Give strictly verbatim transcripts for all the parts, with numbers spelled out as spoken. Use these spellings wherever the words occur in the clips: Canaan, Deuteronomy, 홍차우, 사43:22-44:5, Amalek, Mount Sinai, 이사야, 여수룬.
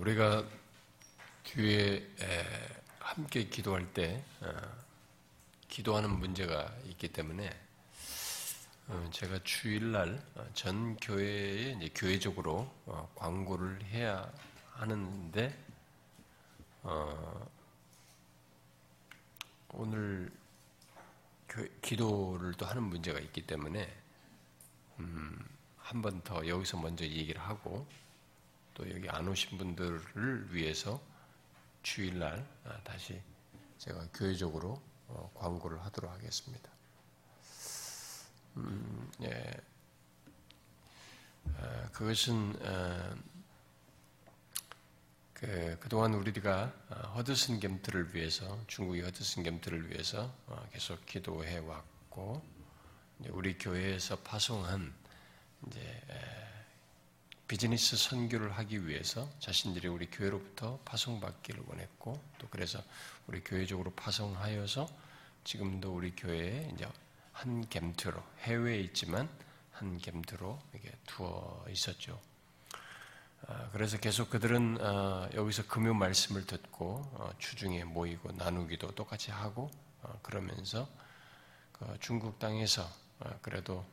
우리가 뒤에 함께 기도할 때 기도하는 문제가 있기 때문에 제가 주일날 전 교회에 이제 교회적으로 광고를 해야 하는데 오늘 기도를 또 하는 문제가 있기 때문에 한 번 더 여기서 먼저 얘기를 하고 또 여기 안 오신 분들을 위해서 주일날 다시 제가 교회적으로 광고를 하도록 하겠습니다. 음, 예. 아, 그것은 아, 그, 그동안 우리가 허드슨 겜트를 위해서 중국의 허드슨 겜트를 위해서 계속 기도해 왔고 이제 우리 교회에서 파송한 이제 비즈니스 선교를 하기 위해서 자신들이 우리 교회로부터 파송받기를 원했고 또 그래서 우리 교회적으로 파송하여서 지금도 우리 교회에 이제 한 겜트로 해외에 있지만 한 겜트로 이게 두어 있었죠. 그래서 계속 그들은 여기서 금요 말씀을 듣고 주중에 모이고 나누기도 똑같이 하고 그러면서 중국 땅에서 그래도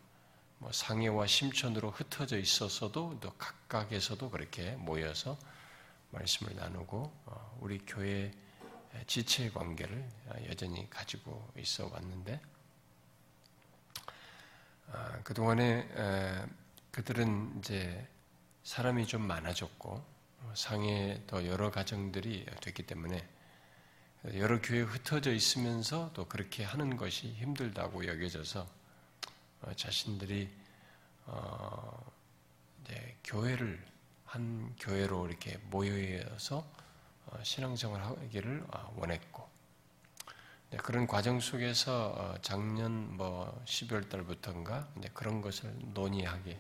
뭐 상해와 심천으로 흩어져 있어서도 또 각각에서도 그렇게 모여서 말씀을 나누고 우리 교회 지체 관계를 여전히 가지고 있어 왔는데 그동안에 그들은 이제 사람이 좀 많아졌고 상해 더 여러 가정들이 됐기 때문에 여러 교회에 흩어져 있으면서 또 그렇게 하는 것이 힘들다고 여겨져서 자신들이 어, 이제 교회를 한 교회로 이렇게 모여서 신앙생활하기를 원했고 그런 과정 속에서 작년 뭐 십이월 달부터인가 이제 그런 것을 논의하게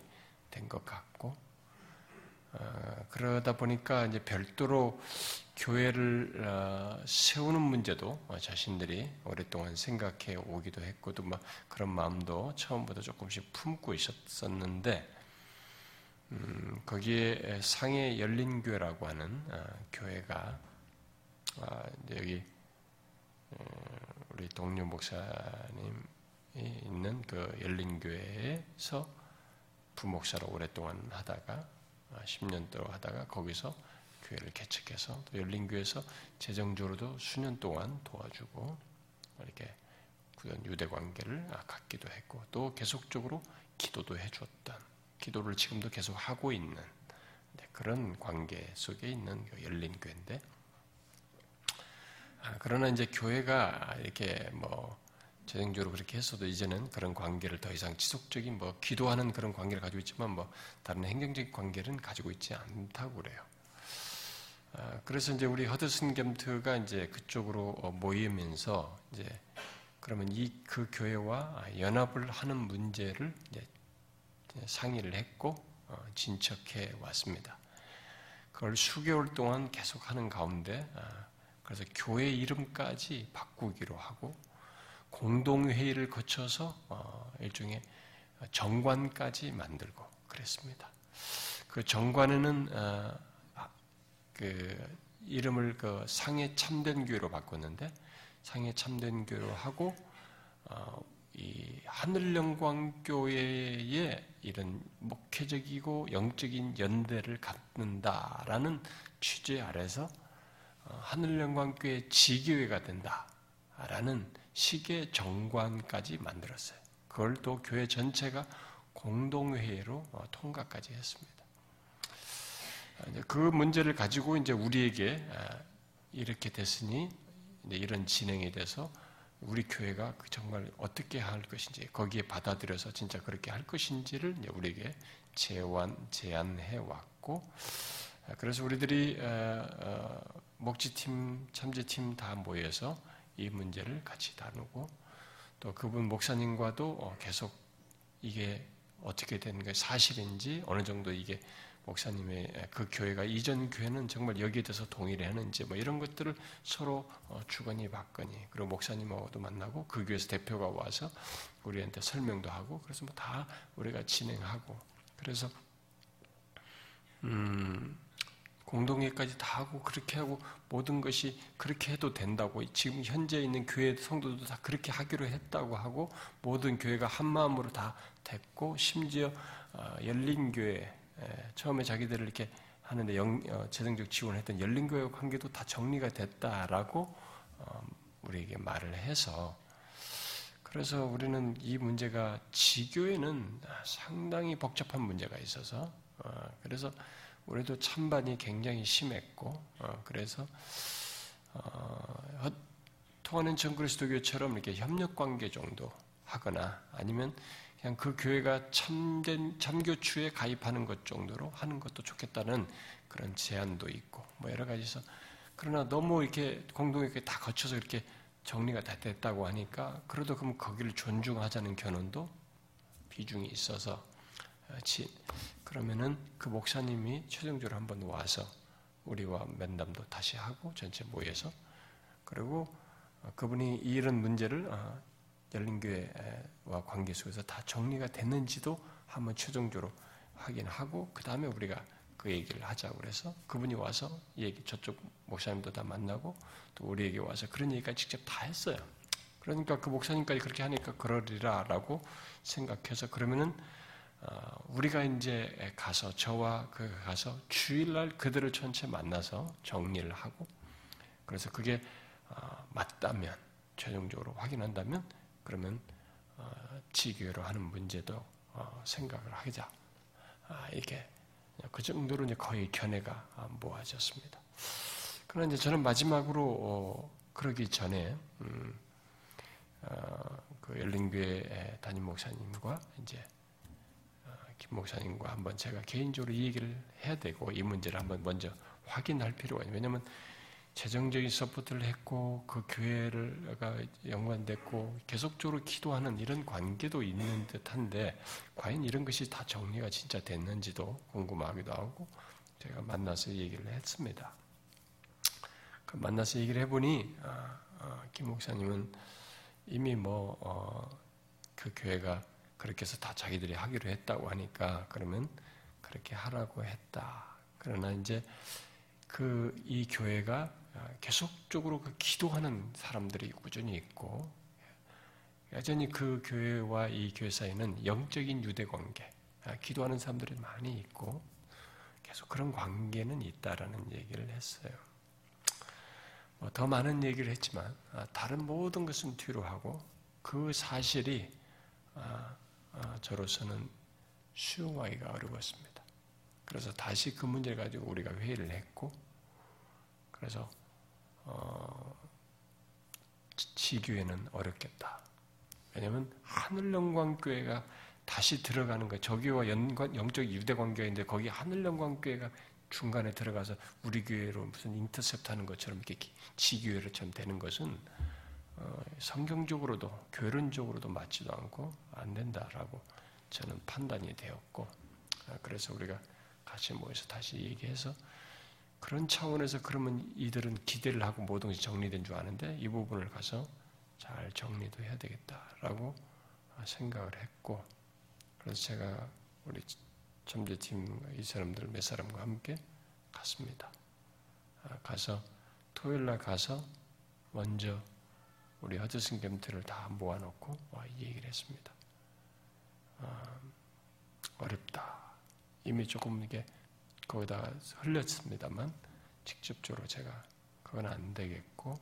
된 것 같고 어, 그러다 보니까 이제 별도로 교회를 어, 세우는 문제도 어, 자신들이 오랫동안 생각해 오기도 했고 또 막 그런 마음도 처음부터 조금씩 품고 있었었는데 음, 거기에 상해 열린교회라고 하는 어, 교회가 어, 여기 어, 우리 동료 목사님이 있는 그 열린교회에서 부목사로 오랫동안 하다가 십 년 동안 하다가 거기서 교회를 개척해서 또 열린교회에서 재정적으로도 수년 동안 도와주고 이렇게 그런 유대관계를 갖기도 했고 또 계속적으로 기도도 해줬던 기도를 지금도 계속 하고 있는 그런 관계 속에 있는 열린교회인데 그러나 이제 교회가 이렇게 뭐 재정적으로 그렇게 했어도 이제는 그런 관계를 더 이상 지속적인 뭐 기도하는 그런 관계를 가지고 있지만 뭐 다른 행정적 관계는 가지고 있지 않다고 그래요. 아, 그래서 이제 우리 허드슨 겜트가 이제 그쪽으로 모이면서 이제 그러면 이 그 교회와 연합을 하는 문제를 이제 상의를 했고 어, 진척해 왔습니다. 그걸 수개월 동안 계속 하는 가운데 아, 그래서 교회 이름까지 바꾸기로 하고. 공동회의를 거쳐서 일종의 정관까지 만들고 그랬습니다. 그 정관에는 그 이름을 그 상해 참된 교회로 바꿨는데 상해 참된 교회로 하고 이 하늘 영광 교회의 이런 목회적이고 영적인 연대를 갖는다라는 취지 아래서 하늘 영광 교회 지교회가 된다라는 시계 정관까지 만들었어요. 그걸 또 교회 전체가 공동회의로 통과까지 했습니다. 그 문제를 가지고 이제 우리에게 이렇게 됐으니 이런 진행이 돼서 우리 교회가 정말 어떻게 할 것인지 거기에 받아들여서 진짜 그렇게 할 것인지를 우리에게 제안, 제안해 왔고 그래서 우리들이 목지팀, 참지팀 다 모여서 이 문제를 같이 다루고 또 그분 목사님과도 계속 이게 어떻게 되는 게 사실인지 어느 정도 이게 목사님의 그 교회가 이전 교회는 정말 여기에 대해서 동의를 했는지 뭐 이런 것들을 서로 주거니 받거니 그리고 목사님하고도 만나고 그 교회에서 대표가 와서 우리한테 설명도 하고 그래서 뭐 다 우리가 진행하고 그래서 음 공동회까지 다 하고 그렇게 하고 모든 것이 그렇게 해도 된다고, 지금 현재 있는 교회 성도도 다 그렇게 하기로 했다고 하고, 모든 교회가 한마음으로 다 됐고, 심지어 열린교회 처음에 자기들을 이렇게 하는데 영, 재정적 지원을 했던 열린교회 관계도 다 정리가 됐다라고 우리에게 말을 해서, 그래서 우리는 이 문제가 지교회는 상당히 복잡한 문제가 있어서, 그래서 우리도 찬반이 굉장히 심했고, 그래서 통하는 전 그리스도교처럼 이렇게 협력관계 정도 하거나, 아니면 그냥 그 교회가 참된 참교추에 가입하는 것 정도로 하는 것도 좋겠다는 그런 제안도 있고, 뭐 여러 가지서, 그러나 너무 이렇게 공동회가 다 거쳐서 이렇게 정리가 다 됐다고 하니까, 그래도 그럼 거기를 존중하자는 견해도 비중이 있어서, 그러면은 그 목사님이 최종적으로 한번 와서 우리와 면담도 다시 하고 전체 모여서, 그리고 그분이 이런 문제를 열린교회와 관계 속에서 다 정리가 됐는지도 한번 최종적으로 확인하고, 그 다음에 우리가 그 얘기를 하자고, 그래서 그분이 와서 얘기, 저쪽 목사님도 다 만나고 또 우리에게 와서 그런 얘기까지 직접 다 했어요. 그러니까 그 목사님까지 그렇게 하니까 그러리라라고 생각해서, 그러면은 우리가 이제 가서, 저와 그 가서 주일날 그들을 전체 만나서 정리를 하고, 그래서 그게 맞다면, 최종적으로 확인한다면, 그러면 지교회로 하는 문제도 생각을 하자, 이렇게 그 정도로 이제 거의 견해가 모아졌습니다. 그러나 이제 저는 마지막으로 그러기 전에 그 열린교회 담임 목사님과 이제 김 목사님과 한번 제가 개인적으로 이 얘기를 해야 되고, 이 문제를 한번 먼저 확인할 필요가 있어요. 왜냐하면 재정적인 서포트를 했고 그 교회가 연관됐고 계속적으로 기도하는 이런 관계도 있는 듯한데, 과연 이런 것이 다 정리가 진짜 됐는지도 궁금하기도 하고, 제가 만나서 얘기를 했습니다. 만나서 얘기를 해보니 김 목사님은 이미 뭐 그 교회가 그렇게 해서 다 자기들이 하기로 했다고 하니까, 그러면 그렇게 하라고 했다. 그러나 이제 그 이 교회가 계속적으로 그 기도하는 사람들이 꾸준히 있고, 여전히 그 교회와 이 교회 사이에는 영적인 유대관계, 기도하는 사람들이 많이 있고, 계속 그런 관계는 있다라는 얘기를 했어요. 뭐 더 많은 얘기를 했지만 다른 모든 것은 뒤로 하고, 그 사실이 저로서는 수용하기가 어려웠습니다. 그래서 다시 그 문제를 가지고 우리가 회의를 했고, 그래서 어, 지교회는 어렵겠다. 왜냐하면 하늘영광교회가 다시 들어가는 거예요. 저기와 연관, 영적 유대관계인데 거기 하늘영광교회가 중간에 들어가서 우리 교회로 무슨 인터셉트하는 것처럼 이렇게 지교회로처럼 되는 것은 어, 성경적으로도 교론적으로도 맞지도 않고 안 된다라고 저는 판단이 되었고, 그래서 우리가 같이 모여서 다시 얘기해서, 그런 차원에서 그러면 이들은 기대를 하고 모든 것이 정리된 줄 아는데 이 부분을 가서 잘 정리도 해야 되겠다라고 생각을 했고, 그래서 제가 우리 점재팀 이 사람들 몇 사람과 함께 갔습니다. 가서 토요일날 가서 먼저 우리 허드슨 겸트를 다 모아놓고 이 얘기를 했습니다. 어렵다. 이미 조금 이게 거기다가 흘렸습니다만, 직접적으로 제가 그건 안 되겠고,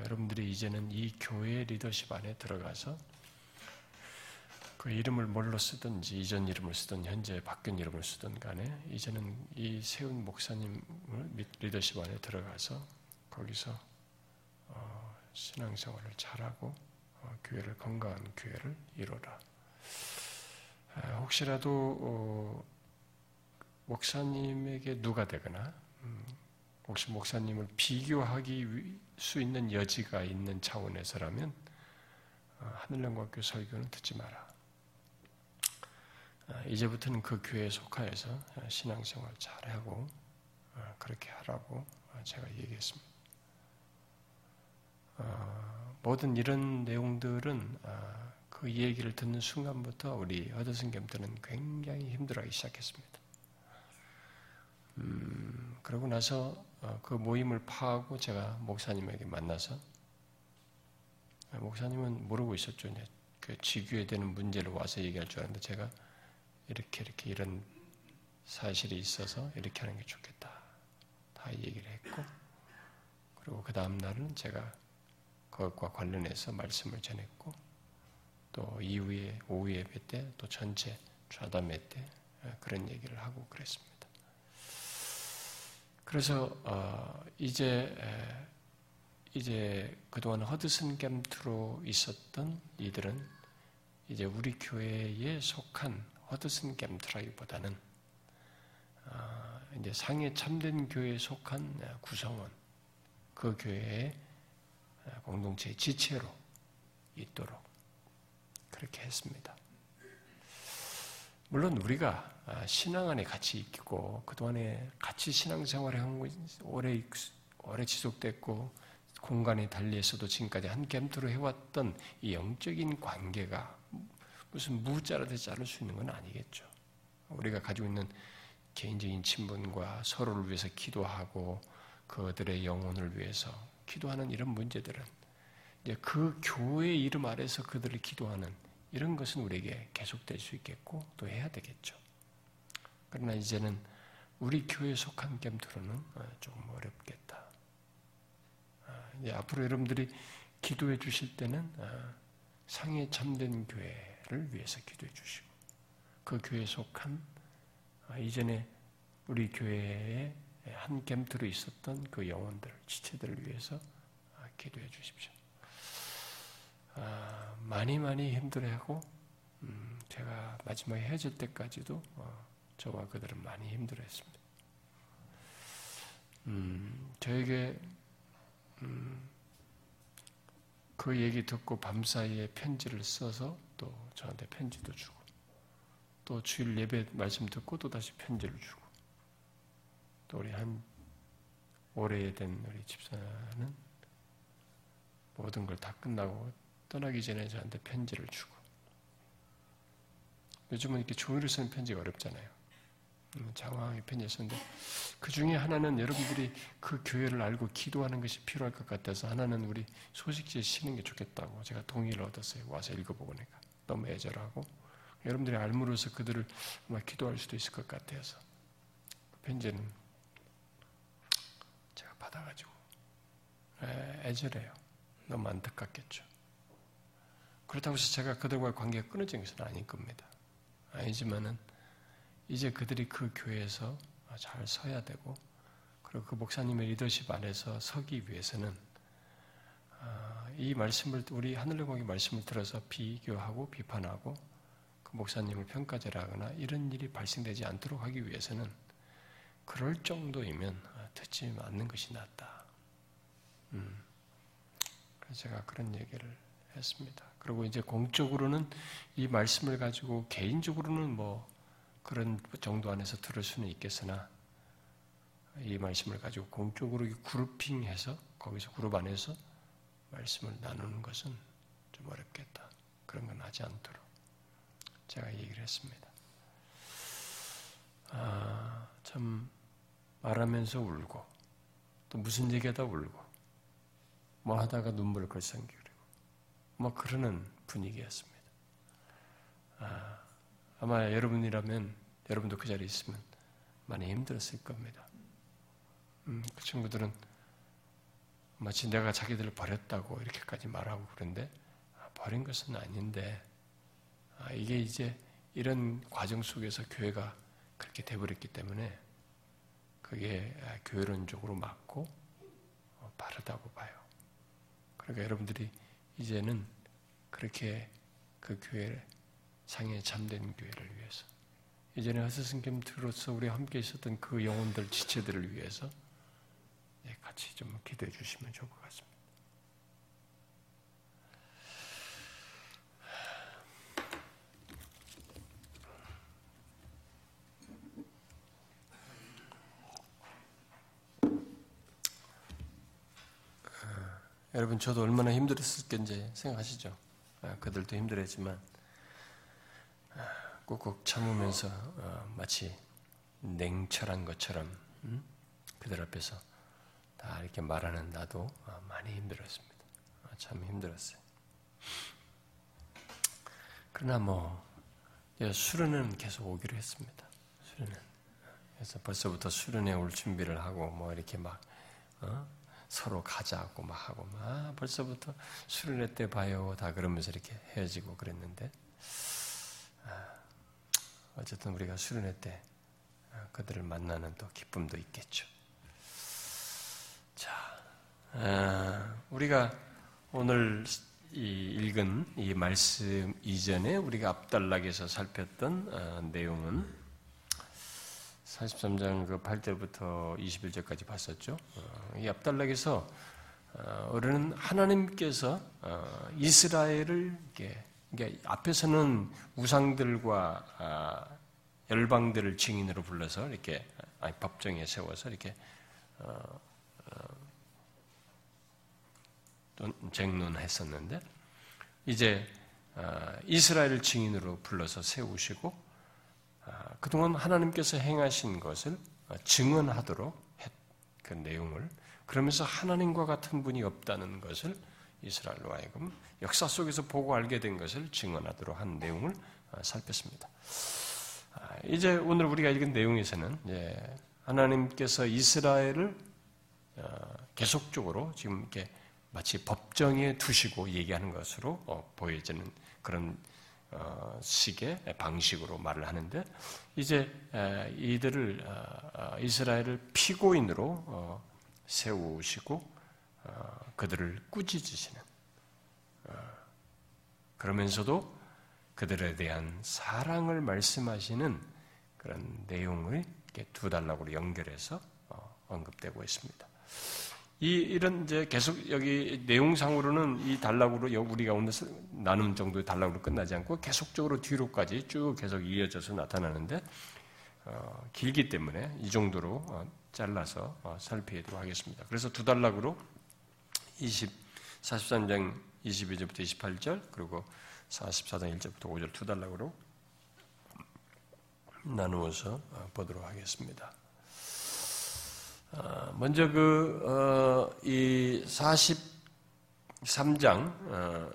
여러분들이 이제는 이 교회 리더십 안에 들어가서 그 이름을 뭘로 쓰든지, 이전 이름을 쓰든 현재 바뀐 이름을 쓰든 간에, 이제는 이 세운 목사님 리더십 안에 들어가서 거기서 어, 신앙생활을 잘하고 어, 교회를, 건강한 교회를 이루라. 혹시라도 어, 목사님에게 누가 되거나, 음, 혹시 목사님을 비교하기 위, 수 있는 여지가 있는 차원에서라면 어, 하늘영광교 설교는 듣지 마라. 어, 이제부터는 그 교회에 속하여서 어, 신앙생활 잘하고 어, 그렇게 하라고 어, 제가 얘기했습니다. 어, 모든 이런 내용들은 어, 그 얘기를 듣는 순간부터 우리 허드슨 겸트는 굉장히 힘들어하기 시작했습니다. 음, 그러고 나서 그 모임을 파하고 제가 목사님에게 만나서, 목사님은 모르고 있었죠. 그 지교에 대한 문제를 와서 얘기할 줄 알았는데 제가 이렇게 이렇게 이런 사실이 있어서 이렇게 하는 게 좋겠다 다 얘기를 했고, 그리고 그 다음 날은 제가 그것과 관련해서 말씀을 전했고, 또 이후에 오후 예배 때 또 전체 좌담회 때 그런 얘기를 하고 그랬습니다. 그래서 어, 이제 이제 그동안 허드슨 캠프로 있었던 이들은 이제 우리 교회에 속한 허드슨 캠프라기보다는 어, 이제 상해 참된 교회에 속한 구성원, 그 교회의 공동체의 지체로 있도록 그렇게 했습니다. 물론 우리가 신앙 안에 같이 있고 그동안에 같이 신앙생활을 하고 오래, 오래 지속됐고 공간에 달리해서도 지금까지 한 캠프로 해왔던 이 영적인 관계가 무슨 무자라도 자를 수 있는 건 아니겠죠. 우리가 가지고 있는 개인적인 친분과 서로를 위해서 기도하고 그들의 영혼을 위해서 기도하는 이런 문제들은 이제 그 교회의 이름 아래서 그들을 기도하는 이런 것은 우리에게 계속될 수 있겠고 또 해야 되겠죠. 그러나 이제는 우리 교회에 속한 캠프로는 조금 어렵겠다. 이제 앞으로 여러분들이 기도해 주실 때는 상해 참된 교회를 위해서 기도해 주시고, 그 교회에 속한 이전에 우리 교회의 한 캠프로 있었던 그 영혼들, 지체들을 위해서 기도해 주십시오. 아, 많이 많이 힘들어하고 음, 제가 마지막에 헤어질 때까지도 어, 저와 그들은 많이 힘들어했습니다. 음, 저에게 음, 그 얘기 듣고 밤사이에 편지를 써서 또 저한테 편지도 주고, 또 주일 예배 말씀 듣고 또 다시 편지를 주고, 또 우리 한 오래된 우리 집사는 모든 걸 다 끝나고 떠나기 전에 저한테 편지를 주고. 요즘은 이렇게 종이로 쓰는 편지가 어렵잖아요. 장황하게 편지를 쓰는데, 그 중에 하나는 여러분들이 그 교회를 알고 기도하는 것이 필요할 것 같아서 하나는 우리 소식지에 쓰는 게 좋겠다고 제가 동의를 얻었어요. 와서 읽어보니까 너무 애절하고 여러분들이 알므로서 그들을 아마 기도할 수도 있을 것 같아서 그 편지는 제가 받아가지고 애절해요. 너무 안타깝겠죠. 그렇다고 해서 제가 그들과의 관계가 끊어진 것은 아닐 겁니다. 아니지만은 이제 그들이 그 교회에서 잘 서야 되고, 그리고 그 목사님의 리더십 안에서 서기 위해서는 이 말씀을, 우리 하늘의 공의 말씀을 들어서 비교하고 비판하고 그 목사님을 평가절하거나 이런 일이 발생되지 않도록 하기 위해서는 그럴 정도이면 듣지 않는 것이 낫다. 음. 그래서 제가 그런 얘기를 했습니다. 그리고 이제 공적으로는 이 말씀을 가지고 개인적으로는 뭐 그런 정도 안에서 들을 수는 있겠으나, 이 말씀을 가지고 공적으로 그룹핑해서 거기서 그룹 안에서 말씀을 나누는 것은 좀 어렵겠다. 그런 건 하지 않도록 제가 얘기를 했습니다. 아, 참 말하면서 울고 또 무슨 얘기하다 울고 뭐 하다가 눈물을 글썽기고 뭐 그러는 분위기였습니다. 아, 아마 여러분이라면, 여러분도 그 자리에 있으면 많이 힘들었을 겁니다. 음, 그 친구들은 마치 내가 자기들을 버렸다고 이렇게까지 말하고 그런데, 아, 버린 것은 아닌데, 아, 이게 이제 이런 과정 속에서 교회가 그렇게 돼버렸기 때문에 그게 교회론적으로 맞고 어, 바르다고 봐요. 그러니까 여러분들이 이제는 그렇게 그 교회, 상해 참된 교회를 위해서, 이전에 허드슨 캠프로서 우리와 함께 있었던 그 영혼들, 지체들을 위해서 같이 좀 기도해 주시면 좋을 것 같습니다. 여러분, 저도 얼마나 힘들었을건지 생각하시죠? 아, 그들도 힘들었지만 아, 꾹꾹 참으면서 어, 마치 냉철한 것처럼 음? 그들 앞에서 다 이렇게 말하는 나도 많이 힘들었습니다. 참 힘들었어요. 그러나 뭐 수련은 계속 오기로 했습니다. 수련은. 그래서 벌써부터 수련에 올 준비를 하고 뭐 이렇게 막 어? 서로 가자고 막 하고 막 벌써부터 수련회 때 봐요 다 그러면서 이렇게 헤어지고 그랬는데 어쨌든 우리가 수련회 때 그들을 만나는 또 기쁨도 있겠죠. 자, 우리가 오늘 이 읽은 이 말씀 이전에 우리가 앞단락에서 살폈던 내용은 사십삼 장 그 팔 절부터 이십일 절까지 봤었죠. 이 앞단락에서 우리는 하나님께서 이스라엘을 이렇게 그러니까 앞에서는 우상들과 열방들을 증인으로 불러서 이렇게 아니, 법정에 세워서 이렇게 어, 어, 쟁론했었는데 이제 어, 이스라엘을 증인으로 불러서 세우시고 어, 그동안 하나님께서 행하신 것을 증언하도록 했, 그 내용을 그러면서 하나님과 같은 분이 없다는 것을 이스라엘로 하여금 역사 속에서 보고 알게 된 것을 증언하도록 한 내용을 살폈습니다. 이제 오늘 우리가 읽은 내용에서는 이제 하나님께서 이스라엘을 계속적으로 지금 이렇게 마치 법정에 두시고 얘기하는 것으로 보여지는 그런 식의 방식으로 말을 하는데 이제 이들을 이스라엘을 피고인으로 세우시고 그들을 꾸짖으시는 그러면서도 그들에 대한 사랑을 말씀하시는 그런 내용을 이렇게 두 단락으로 연결해서 언급되고 있습니다. 이 이런 이제 계속 여기 내용상으로는 이 단락으로 우리가 오늘 나눈 정도의 단락으로 끝나지 않고 계속적으로 뒤로까지 쭉 계속 이어져서 나타나는데 어, 길기 때문에 이 정도로 어, 잘라서 어, 살펴보도록 하겠습니다. 그래서 두 단락으로 사십삼 장 이십이 절부터 이십팔 절 그리고 사십사 장 일 절부터 오 절 두 단락으로 나누어서 보도록 하겠습니다. 먼저 그 이 사십삼 장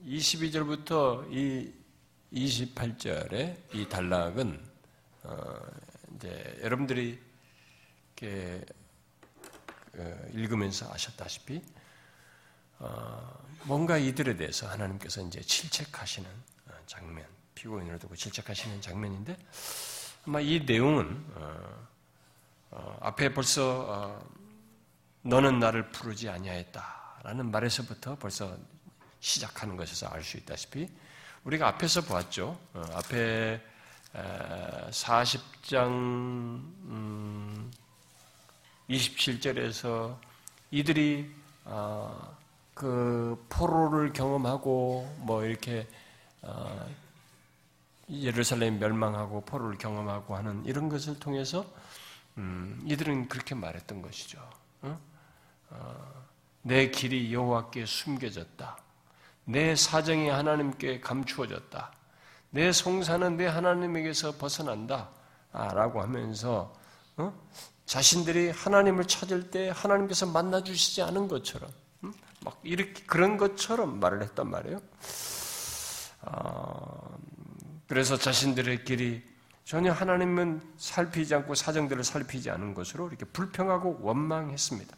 이십이 절부터 이 이십팔 절의 이 단락은 이제 여러분들이 이렇게 읽으면서 아셨다시피 어, 뭔가 이들에 대해서 하나님께서 이제 질책하시는 장면, 피고인을 두고 질책하시는 장면인데 아마 이 내용은 어, 어, 앞에 벌써 어, 너는 나를 부르지 아니하였다라는 말에서부터 벌써 시작하는 것에서 알 수 있다시피 우리가 앞에서 보았죠. 어, 앞에 에, 사십 장 음, 이십칠 절에서 이들이 어, 그 포로를 경험하고 뭐 이렇게 어, 예루살렘 멸망하고 포로를 경험하고 하는 이런 것을 통해서 음, 이들은 그렇게 말했던 것이죠. 응? 어, 내 길이 여호와께 숨겨졌다. 내 사정이 하나님께 감추어졌다. 내 송사는 내 하나님에게서 벗어난다. 아, 라고 하면서 어? 자신들이 하나님을 찾을 때 하나님께서 만나주시지 않은 것처럼 막 이렇게 그런 것처럼 말을 했단 말이에요. 어, 그래서 자신들의 길이 전혀 하나님은 살피지 않고 사정들을 살피지 않은 것으로 이렇게 불평하고 원망했습니다.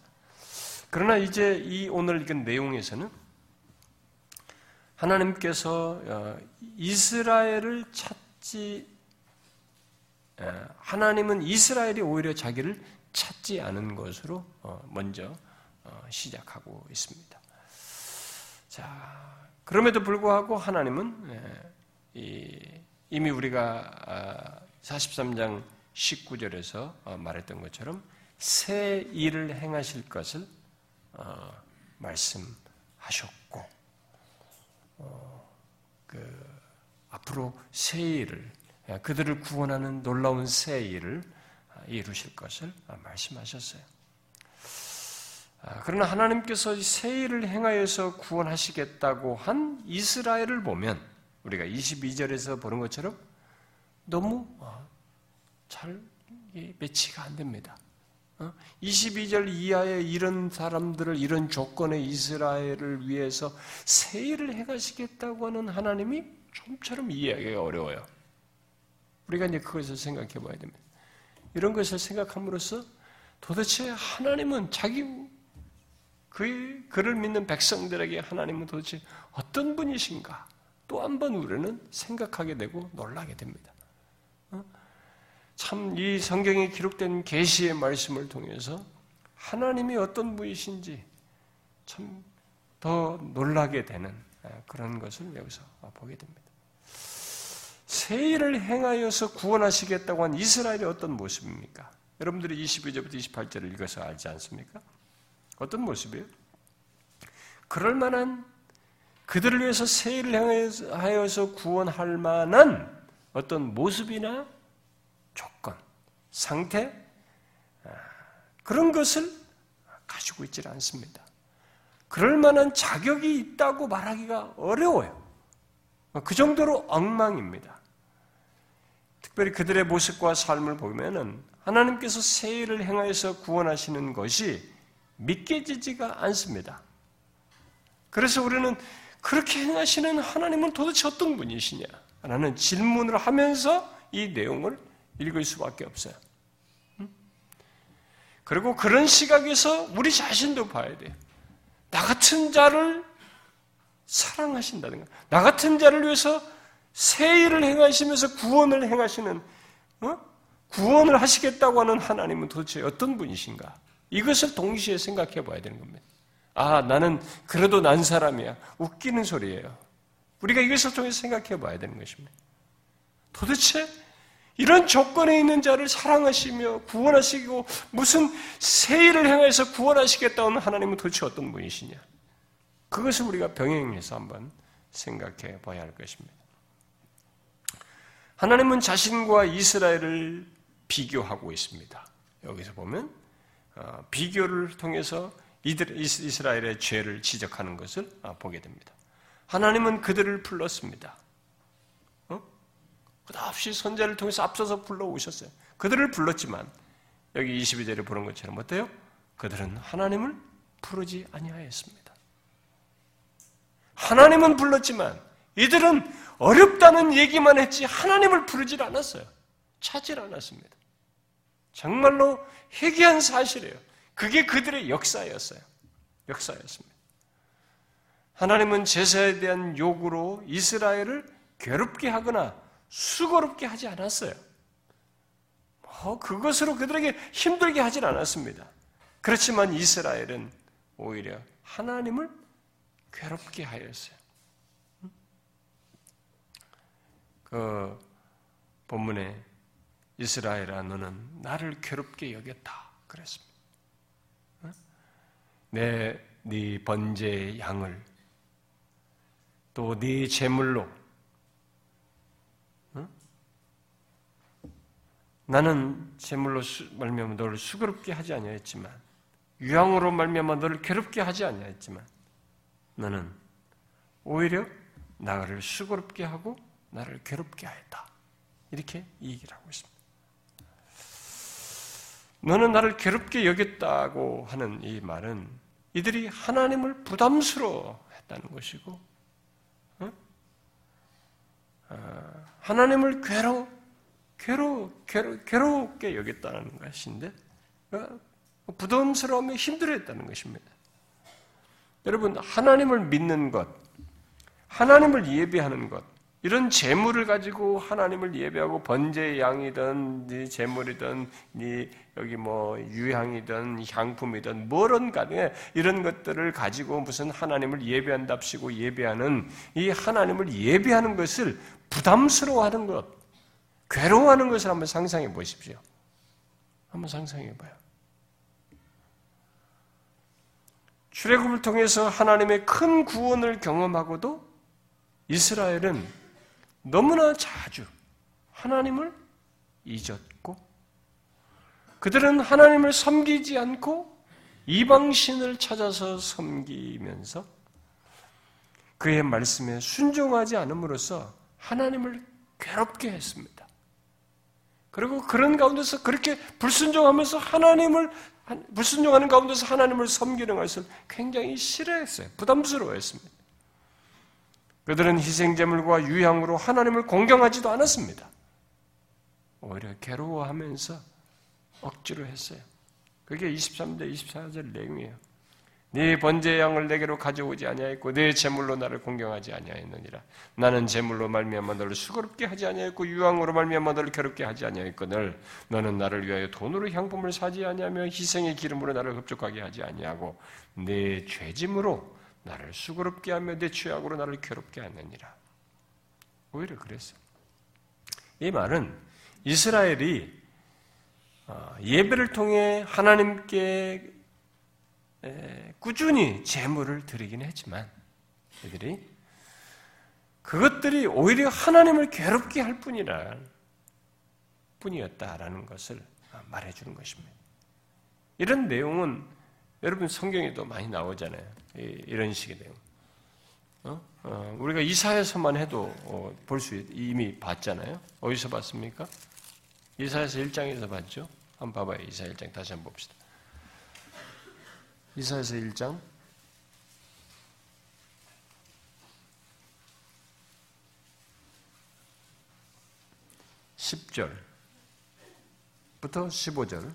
그러나 이제 이 오늘 읽은 내용에서는 하나님께서 이스라엘을 찾지 하나님은 이스라엘이 오히려 자기를 찾지 않은 것으로 먼저 시작하고 있습니다. 자, 그럼에도 불구하고 하나님은 이미 우리가 사십삼 장 십구 절에서 말했던 것처럼 새 일을 행하실 것을 말씀하셨고 그 앞으로 새 일을 그들을 구원하는 놀라운 새 일을 이루실 것을 말씀하셨어요. 그러나 하나님께서 새 일을 행하여서 구원하시겠다고 한 이스라엘을 보면 우리가 이십이 절에서 보는 것처럼 너무 잘 매치가 안 됩니다. 이십이 절 이하의 이런 사람들을, 이런 조건의 이스라엘을 위해서 세일을 행하시겠다고 하는 하나님이 좀처럼 이해하기가 어려워요. 우리가 이제 그것을 생각해 봐야 됩니다. 이런 것을 생각함으로써 도대체 하나님은 자기, 그의, 그를 믿는 백성들에게 하나님은 도대체 어떤 분이신가? 또 한 번 우리는 생각하게 되고 놀라게 됩니다. 참 이 성경에 기록된 계시의 말씀을 통해서 하나님이 어떤 분이신지 참 더 놀라게 되는 그런 것을 여기서 보게 됩니다. 세일을 행하여서 구원하시겠다고 한 이스라엘의 어떤 모습입니까? 여러분들이 이십이 절부터 이십팔 절을 읽어서 알지 않습니까? 어떤 모습이에요? 그럴 만한, 그들을 위해서 세일을 행하여서 구원할 만한 어떤 모습이나 조건, 상태, 그런 것을 가지고 있지 않습니다. 그럴 만한 자격이 있다고 말하기가 어려워요. 그 정도로 엉망입니다. 특별히 그들의 모습과 삶을 보면은 하나님께서 세일을 행하여서 구원하시는 것이 믿겨지지가 않습니다. 그래서 우리는 그렇게 행하시는 하나님은 도대체 어떤 분이시냐? 라는 질문을 하면서 이 내용을 읽을 수밖에 없어요. 그리고 그런 시각에서 우리 자신도 봐야 돼요. 나 같은 자를 사랑하신다든가, 나 같은 자를 위해서 세일을 행하시면서 구원을 행하시는, 어? 구원을 하시겠다고 하는 하나님은 도대체 어떤 분이신가? 이것을 동시에 생각해 봐야 되는 겁니다. 아, 나는 그래도 난 사람이야. 웃기는 소리예요. 우리가 이것을 통해서 생각해 봐야 되는 것입니다. 도대체 이런 조건에 있는 자를 사랑하시며 구원하시고 무슨 세일을 행해서 구원하시겠다는 하나님은 도대체 어떤 분이시냐? 그것을 우리가 병행해서 한번 생각해 봐야 할 것입니다. 하나님은 자신과 이스라엘을 비교하고 있습니다. 여기서 보면 비교를 통해서 이들, 이스라엘의 죄를 지적하는 것을 보게 됩니다. 하나님은 그들을 불렀습니다. 끝없이 선제를 통해서 앞서서 불러오셨어요. 그들을 불렀지만 여기 이십이 절에 보는 것처럼 어때요? 그들은 하나님을 부르지 아니하였습니다. 하나님은 불렀지만 이들은 어렵다는 얘기만 했지 하나님을 부르질 않았어요. 찾질 않았습니다. 정말로 희귀한 사실이에요. 그게 그들의 역사였어요. 역사였습니다. 하나님은 제사에 대한 요구로 이스라엘을 괴롭게 하거나 수고롭게 하지 않았어요. 뭐 그것으로 그들에게 힘들게 하진 않았습니다. 그렇지만 이스라엘은 오히려 하나님을 괴롭게 하였어요. 그 본문에 이스라엘아 너는 나를 괴롭게 여겼다 그랬습니다. 내 네 번제의 양을 또 네 제물로 나는 제물로 말미암아 너를 수그럽게 하지 아니하였지만 유황으로 말미암아 너를 괴롭게 하지 아니하였지만 너는 오히려 나를 수그럽게 하고 나를 괴롭게 하였다. 이렇게 얘기를 하고 있습니다. 너는 나를 괴롭게 여겼다고 하는 이 말은 이들이 하나님을 부담스러워했다는 것이고 하나님을 괴롭 괴로, 괴로, 괴롭게 여겼다는 것인데 부담스러우며 힘들어했다는 것입니다. 여러분 하나님을 믿는 것, 하나님을 예배하는 것 이런 재물을 가지고 하나님을 예배하고 번제의 양이든 네 재물이든 네 여기 뭐 유향이든 향품이든 뭐든 간에 이런 것들을 가지고 무슨 하나님을 예배한답시고 예배하는 이 하나님을 예배하는 것을 부담스러워하는 것 괴로워하는 것을 한번 상상해 보십시오. 한번 상상해 봐요. 출애굽을 통해서 하나님의 큰 구원을 경험하고도 이스라엘은 너무나 자주 하나님을 잊었고 그들은 하나님을 섬기지 않고 이방신을 찾아서 섬기면서 그의 말씀에 순종하지 않음으로써 하나님을 괴롭게 했습니다. 그리고 그런 가운데서 그렇게 불순종하면서 하나님을, 불순종하는 가운데서 하나님을 섬기는 것을 굉장히 싫어했어요. 부담스러워했습니다. 그들은 희생제물과 유향으로 하나님을 공경하지도 않았습니다. 오히려 괴로워하면서 억지로 했어요. 그게 이십삼 절 이십사 절 내용이에요. 네 번제의 양을 내게로 가져오지 아니하였고 네 제물로 나를 공경하지 아니하였느니라. 나는 제물로 말미암아 너를 수고롭게 하지 아니하였고 유황으로 말미암아 너를 괴롭게 하지 아니하였거늘 너는 나를 위하여 돈으로 향품을 사지 아니하며 희생의 기름으로 나를 흡족하게 하지 아니하고 네 죄짐으로 나를 수고롭게 하며 네 죄악으로 나를 괴롭게 하느니라. 오히려 그랬어. 이 말은 이스라엘이 예배를 통해 하나님께 꾸준히 제물을 드리긴 했지만 그들이 그것들이 오히려 하나님을 괴롭게 할 뿐이라 뿐이었다라는 것을 말해주는 것입니다. 이런 내용은 여러분 성경에도 많이 나오잖아요. 이런 식의 내용. 어? 어, 우리가 이사야서만 해도 어, 볼 수 이미 봤잖아요. 어디서 봤습니까? 이사야서 일 장에서 봤죠. 한번 봐봐요. 이사야 일 장 다시 한번 봅시다. 이사야서 일 장 십 절부터 십오 절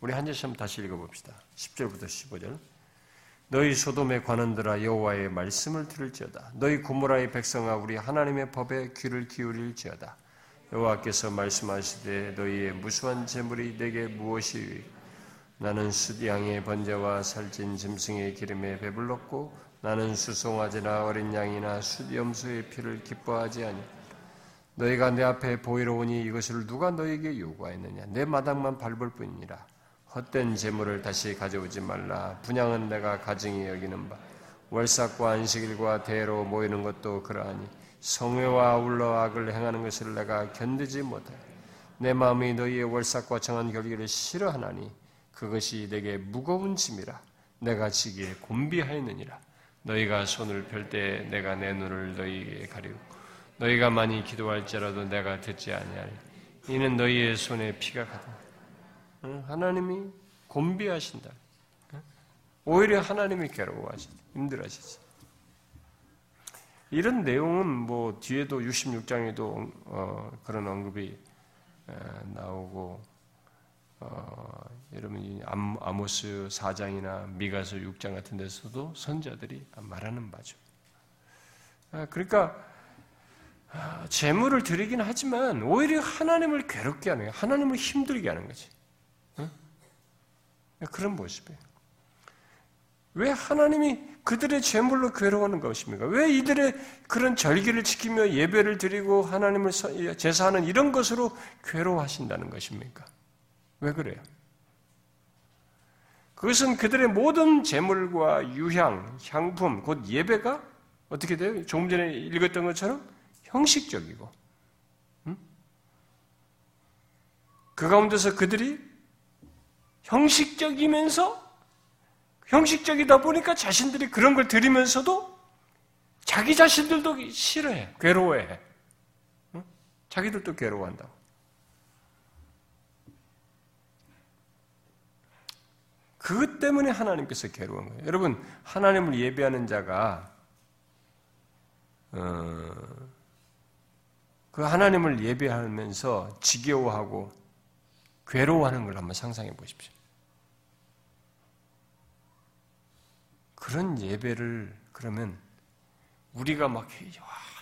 우리 한 절씩 한번 다시 읽어봅시다. 십 절부터 십오 절 너희 소돔의 관원들아 여호와의 말씀을 들을지어다. 너희 고모라의 백성아 우리 하나님의 법에 귀를 기울일지어다. 여호와께서 말씀하시되 너희의 무수한 재물이 내게 무엇이 유익? 나는 숫양의 번제와 살찐 짐승의 기름에 배불렀고 나는 수송아지나 어린 양이나 숫염소의 피를 기뻐하지 아니하노라. 너희가 내 앞에 보이러 오니 이것을 누가 너희에게 요구하였느냐? 내 마당만 밟을 뿐이니라. 헛된 재물을 다시 가져오지 말라. 분양은 내가 가증히 여기는 바 월삭과 안식일과 대회로 모이는 것도 그러하니 성회와 아울러 악을 행하는 것을 내가 견디지 못하여 내 마음이 너희의 월삭과 정한 결기를 싫어하나니 그것이 내게 무거운 짐이라 내가 지기에 곤비하였느니라. 너희가 손을 펼 때 내가 내 눈을 너희에게 가리우고 너희가 많이 기도할지라도 내가 듣지 아니하리. 이는 너희의 손에 피가 가득하다. 하나님이 곤비하신다. 오히려 하나님이 괴로워하신다. 힘들어하셨어. 이런 내용은 뭐 뒤에도 육십육 장에도 어, 그런 언급이 어, 나오고 어, 여러분 아모스 사 장이나 미가서 육 장 같은 데서도 선지자들이 말하는 바죠. 아, 그러니까 아, 재물을 드리긴 하지만 오히려 하나님을 괴롭게 하는 거예요. 하나님을 힘들게 하는 거지. 응? 그런 모습이에요. 왜 하나님이 그들의 재물로 괴로워하는 것입니까? 왜 이들의 그런 절기를 지키며 예배를 드리고 하나님을 제사하는 이런 것으로 괴로워하신다는 것입니까? 왜 그래요? 그것은 그들의 모든 재물과 유향, 향품, 곧 예배가 어떻게 돼요? 조금 전에 읽었던 것처럼 형식적이고 응? 그 가운데서 그들이 형식적이면서 형식적이다 보니까 자신들이 그런 걸 드리면서도 자기 자신들도 싫어해, 괴로워해. 응? 자기들도 괴로워한다고. 그것 때문에 하나님께서 괴로운 거예요. 여러분, 하나님을 예배하는 자가 어, 그 하나님을 예배하면서 지겨워하고 괴로워하는 걸 한번 상상해 보십시오. 그런 예배를 그러면 우리가 막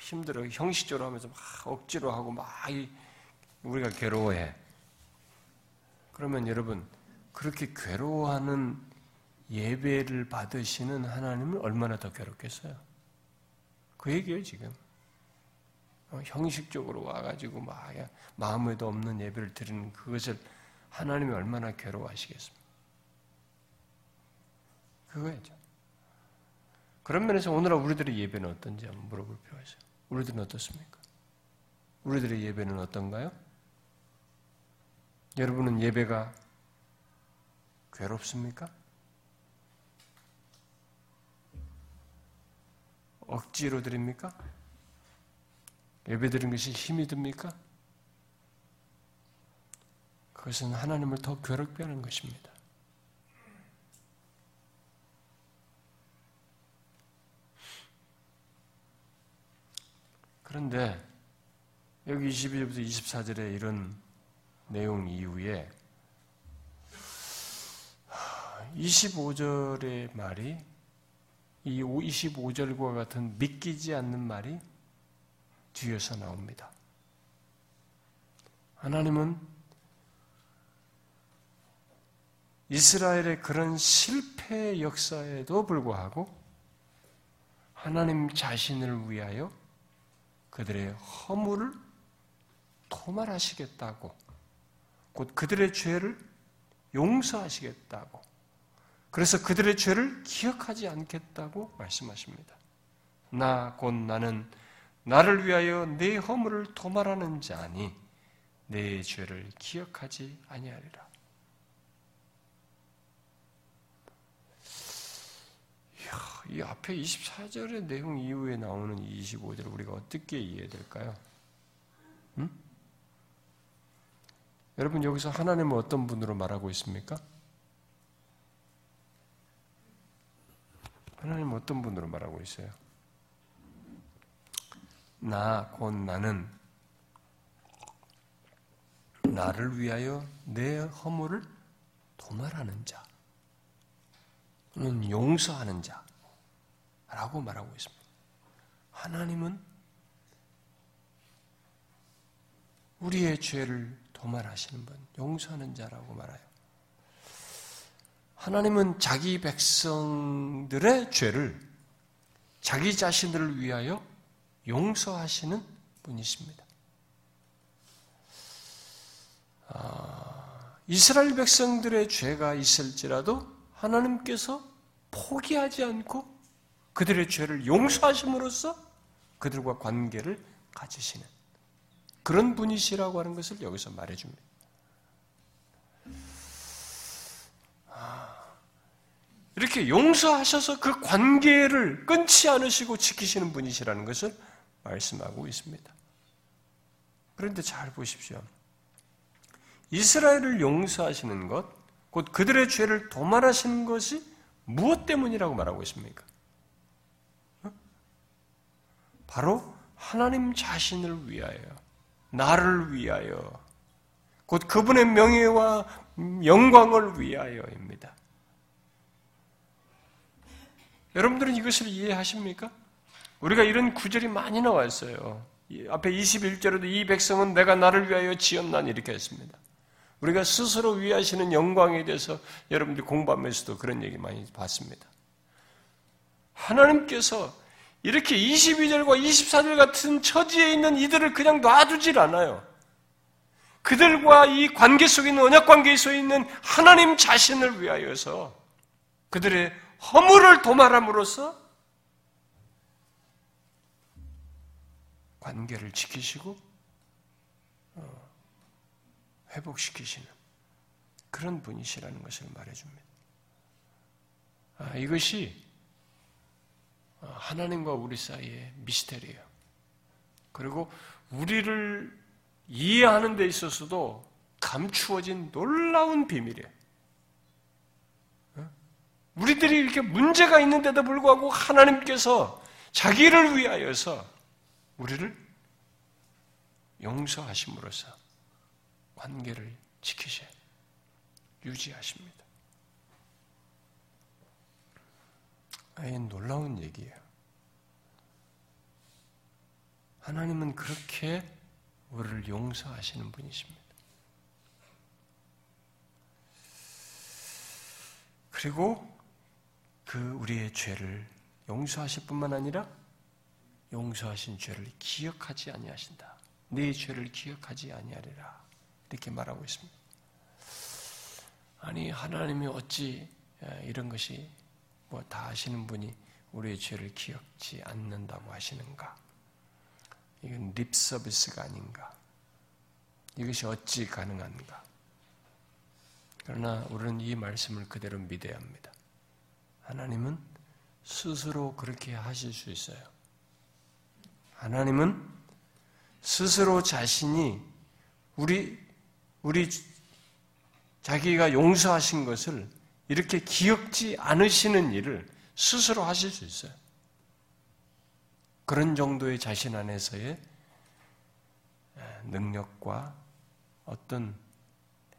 힘들어 형식적으로 하면서 막 억지로 하고 막 우리가 괴로워해. 그러면 여러분 그렇게 괴로워하는 예배를 받으시는 하나님을 얼마나 더 괴롭겠어요? 그 얘기예요 지금. 어, 형식적으로 와가지고 막 마음에도 없는 예배를 드리는 그것을 하나님이 얼마나 괴로워하시겠습니까? 그거예요. 그런 면에서 오늘날 우리들의 예배는 어떤지 한번 물어볼 필요가 있어요. 우리들은 어떻습니까? 우리들의 예배는 어떤가요? 여러분은 예배가 괴롭습니까? 억지로 드립니까? 예배 드리는 것이 힘이 듭니까? 그것은 하나님을 더 괴롭게 하는 것입니다. 그런데 여기 이십이 절부터 이십사 절에 이런 내용 이후에 이십오 절의 말이, 이 이십오 절과 같은 믿기지 않는 말이 뒤에서 나옵니다. 하나님은 이스라엘의 그런 실패의 역사에도 불구하고 하나님 자신을 위하여 그들의 허물을 토말하시겠다고, 곧 그들의 죄를 용서하시겠다고, 그래서 그들의 죄를 기억하지 않겠다고 말씀하십니다. 나 곧 나는 나를 위하여 내 허물을 토말하는 자니 내 죄를 기억하지 아니하리라. 이야, 이 앞에 이십사 절의 내용 이후에 나오는 이십오 절을 우리가 어떻게 이해될까요? 응? 여러분, 여기서 하나님은 어떤 분으로 말하고 있습니까? 하나님은 어떤 분으로 말하고 있어요? 나, 곧 나는 나를 위하여 내 허물을 도말하는 자, 또는 용서하는 자라고 말하고 있습니다. 하나님은 우리의 죄를 도말하시는 분, 용서하는 자라고 말해요. 하나님은 자기 백성들의 죄를 자기 자신을 위하여 용서하시는 분이십니다. 아, 이스라엘 백성들의 죄가 있을지라도 하나님께서 포기하지 않고 그들의 죄를 용서하심으로써 그들과 관계를 가지시는 그런 분이시라고 하는 것을 여기서 말해줍니다. 아, 이렇게 용서하셔서 그 관계를 끊지 않으시고 지키시는 분이시라는 것을 말씀하고 있습니다. 그런데 잘 보십시오. 이스라엘을 용서하시는 것, 곧 그들의 죄를 도말하시는 것이 무엇 때문이라고 말하고 있습니까? 바로 하나님 자신을 위하여, 나를 위하여, 곧 그분의 명예와 영광을 위하여입니다. 여러분들은 이것을 이해하십니까? 우리가 이런 구절이 많이 나와 있어요. 앞에 이십일 절에도 이 백성은 내가 나를 위하여 지었나니 이렇게 했습니다. 우리가 스스로 위하시는 영광에 대해서 여러분들이 공부하면서도 그런 얘기 많이 봤습니다. 하나님께서 이렇게 이십이 절과 이십사 절 같은 처지에 있는 이들을 그냥 놔두질 않아요. 그들과 이 관계 속에 있는, 언약 관계에 서 있는 하나님 자신을 위하여서 그들의 허물을 도말함으로써 관계를 지키시고 회복시키시는 그런 분이시라는 것을 말해줍니다. 아, 이것이 하나님과 우리 사이의 미스테리예요. 그리고 우리를 이해하는 데 있어서도 감추어진 놀라운 비밀이에요. 우리들이 이렇게 문제가 있는데도 불구하고 하나님께서 자기를 위하여서 우리를 용서하심으로써 관계를 지키셔 유지하십니다. 아예 놀라운 얘기예요. 하나님은 그렇게 우리를 용서하시는 분이십니다. 그리고 그 우리의 죄를 용서하실 뿐만 아니라 용서하신 죄를 기억하지 아니하신다. 네 죄를 기억하지 아니하리라. 이렇게 말하고 있습니다. 아니, 하나님이 어찌 이런 것이 뭐 다 아시는 분이 우리의 죄를 기억지 않는다고 하시는가? 이건 립 서비스가 아닌가? 이것이 어찌 가능한가? 그러나 우리는 이 말씀을 그대로 믿어야 합니다. 하나님은 스스로 그렇게 하실 수 있어요. 하나님은 스스로 자신이 우리 우리 자기가 용서하신 것을 이렇게 기억지 않으시는 일을 스스로 하실 수 있어요. 그런 정도의 자신 안에서의 능력과 어떤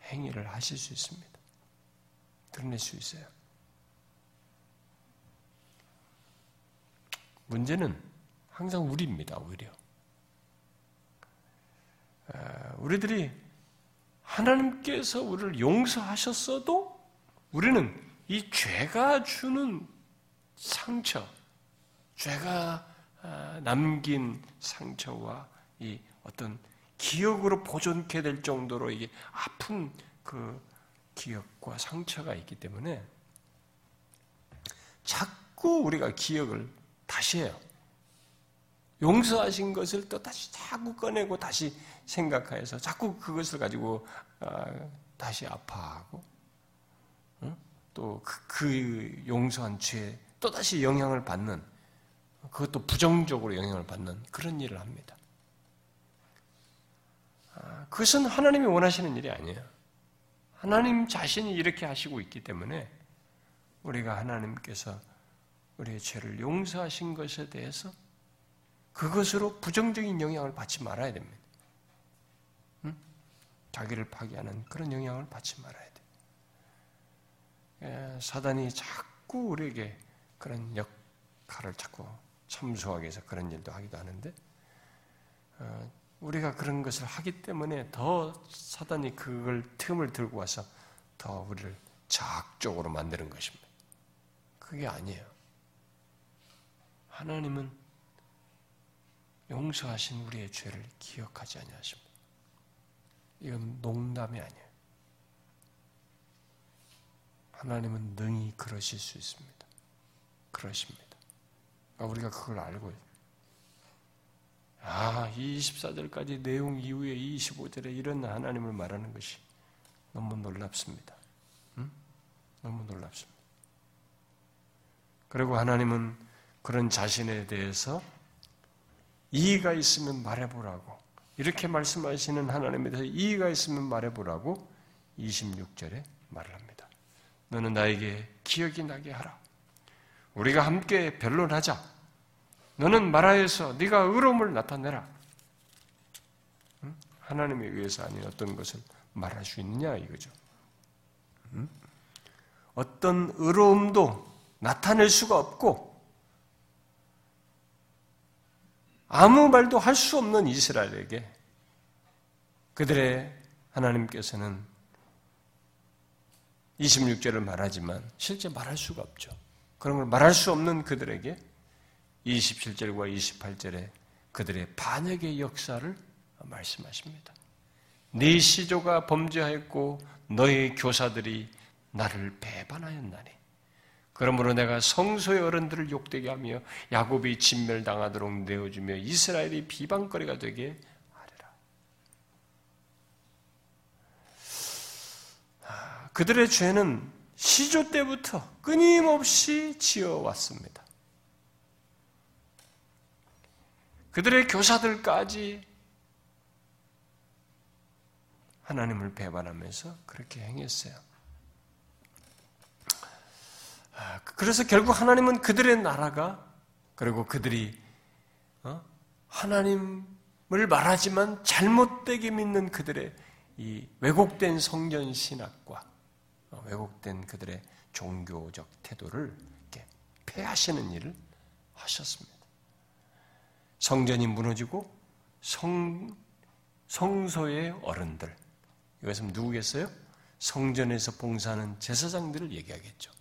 행위를 하실 수 있습니다. 드러낼 수 있어요. 문제는 항상 우리입니다. 오히려 우리들이 하나님께서 우리를 용서하셨어도 우리는 이 죄가 주는 상처, 죄가 남긴 상처와 이 어떤 기억으로 보존케 될 정도로 이게 아픈 그 기억과 상처가 있기 때문에 자꾸 우리가 기억을 다시 해요. 용서하신 것을 또 다시 자꾸 꺼내고 다시 생각해서 자꾸 그것을 가지고 다시 아파하고 또 그 용서한 죄에 또 다시 영향을 받는, 그것도 부정적으로 영향을 받는 그런 일을 합니다. 그것은 하나님이 원하시는 일이 아니에요. 하나님 자신이 이렇게 하시고 있기 때문에 우리가 하나님께서 우리의 죄를 용서하신 것에 대해서 그것으로 부정적인 영향을 받지 말아야 됩니다. 응? 자기를 파괴하는 그런 영향을 받지 말아야 돼요. 사단이 자꾸 우리에게 그런 역할을 자꾸 참소하게 해서 그런 일도 하기도 하는데 어, 우리가 그런 것을 하기 때문에 더 사단이 그걸 틈을 들고 와서 더 우리를 자학적으로 만드는 것입니다. 그게 아니에요. 하나님은 용서하신 우리의 죄를 기억하지 아니하십니다. 이건 농담이 아니에요. 하나님은 능히 그러실 수 있습니다. 그러십니다. 그러니까 우리가 그걸 알고 아, 이 이십사 절까지 내용 이후에 이십오 절에 이런 하나님을 말하는 것이 너무 놀랍습니다. 응? 너무 놀랍습니다. 그리고 하나님은 그런 자신에 대해서 이의가 있으면 말해보라고 이렇게 말씀하시는 하나님에 대해서 이의가 있으면 말해보라고 이십육 절에 말을 합니다. 너는 나에게 기억이 나게 하라. 우리가 함께 변론하자. 너는 말하여서 네가 의로움을 나타내라. 응? 하나님에 의해서 아닌 어떤 것을 말할 수 있느냐 이거죠. 응? 어떤 의로움도 나타낼 수가 없고 아무 말도 할 수 없는 이스라엘에게 그들의 하나님께서는 이십육 절을 말하지만 실제 말할 수가 없죠. 그런 걸 말할 수 없는 그들에게 이십칠 절과 이십팔 절에 그들의 반역의 역사를 말씀하십니다. 네 시조가 범죄하였고 너의 교사들이 나를 배반하였나니 그러므로 내가 성소의 어른들을 욕되게 하며 야곱이 진멸당하도록 내어주며 이스라엘이 비방거리가 되게 하리라. 그들의 죄는 시조 때부터 끊임없이 지어왔습니다. 그들의 교사들까지 하나님을 배반하면서 그렇게 행했어요. 그래서 결국 하나님은 그들의 나라가 그리고 그들이 하나님을 말하지만 잘못되게 믿는 그들의 이 왜곡된 성전 신학과 왜곡된 그들의 종교적 태도를 이렇게 폐하시는 일을 하셨습니다. 성전이 무너지고 성, 성소의 어른들, 이것은 누구겠어요? 성전에서 봉사하는 제사장들을 얘기하겠죠.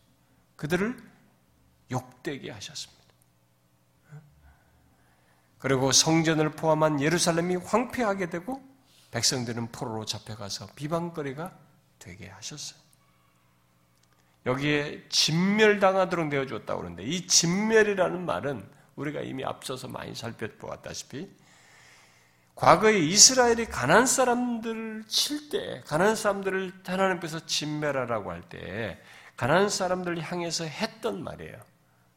그들을 욕되게 하셨습니다. 그리고 성전을 포함한 예루살렘이 황폐하게 되고 백성들은 포로로 잡혀가서 비방거리가 되게 하셨어요. 여기에 진멸당하도록 내어주었다고 그러는데 이 진멸이라는 말은 우리가 이미 앞서서 많이 살펴보았다시피 과거에 이스라엘이 가나안 사람들을 칠 때 가나안 사람들을 하나님께서 진멸하라고 할 때 가나안 사람들을 향해서 했던 말이에요.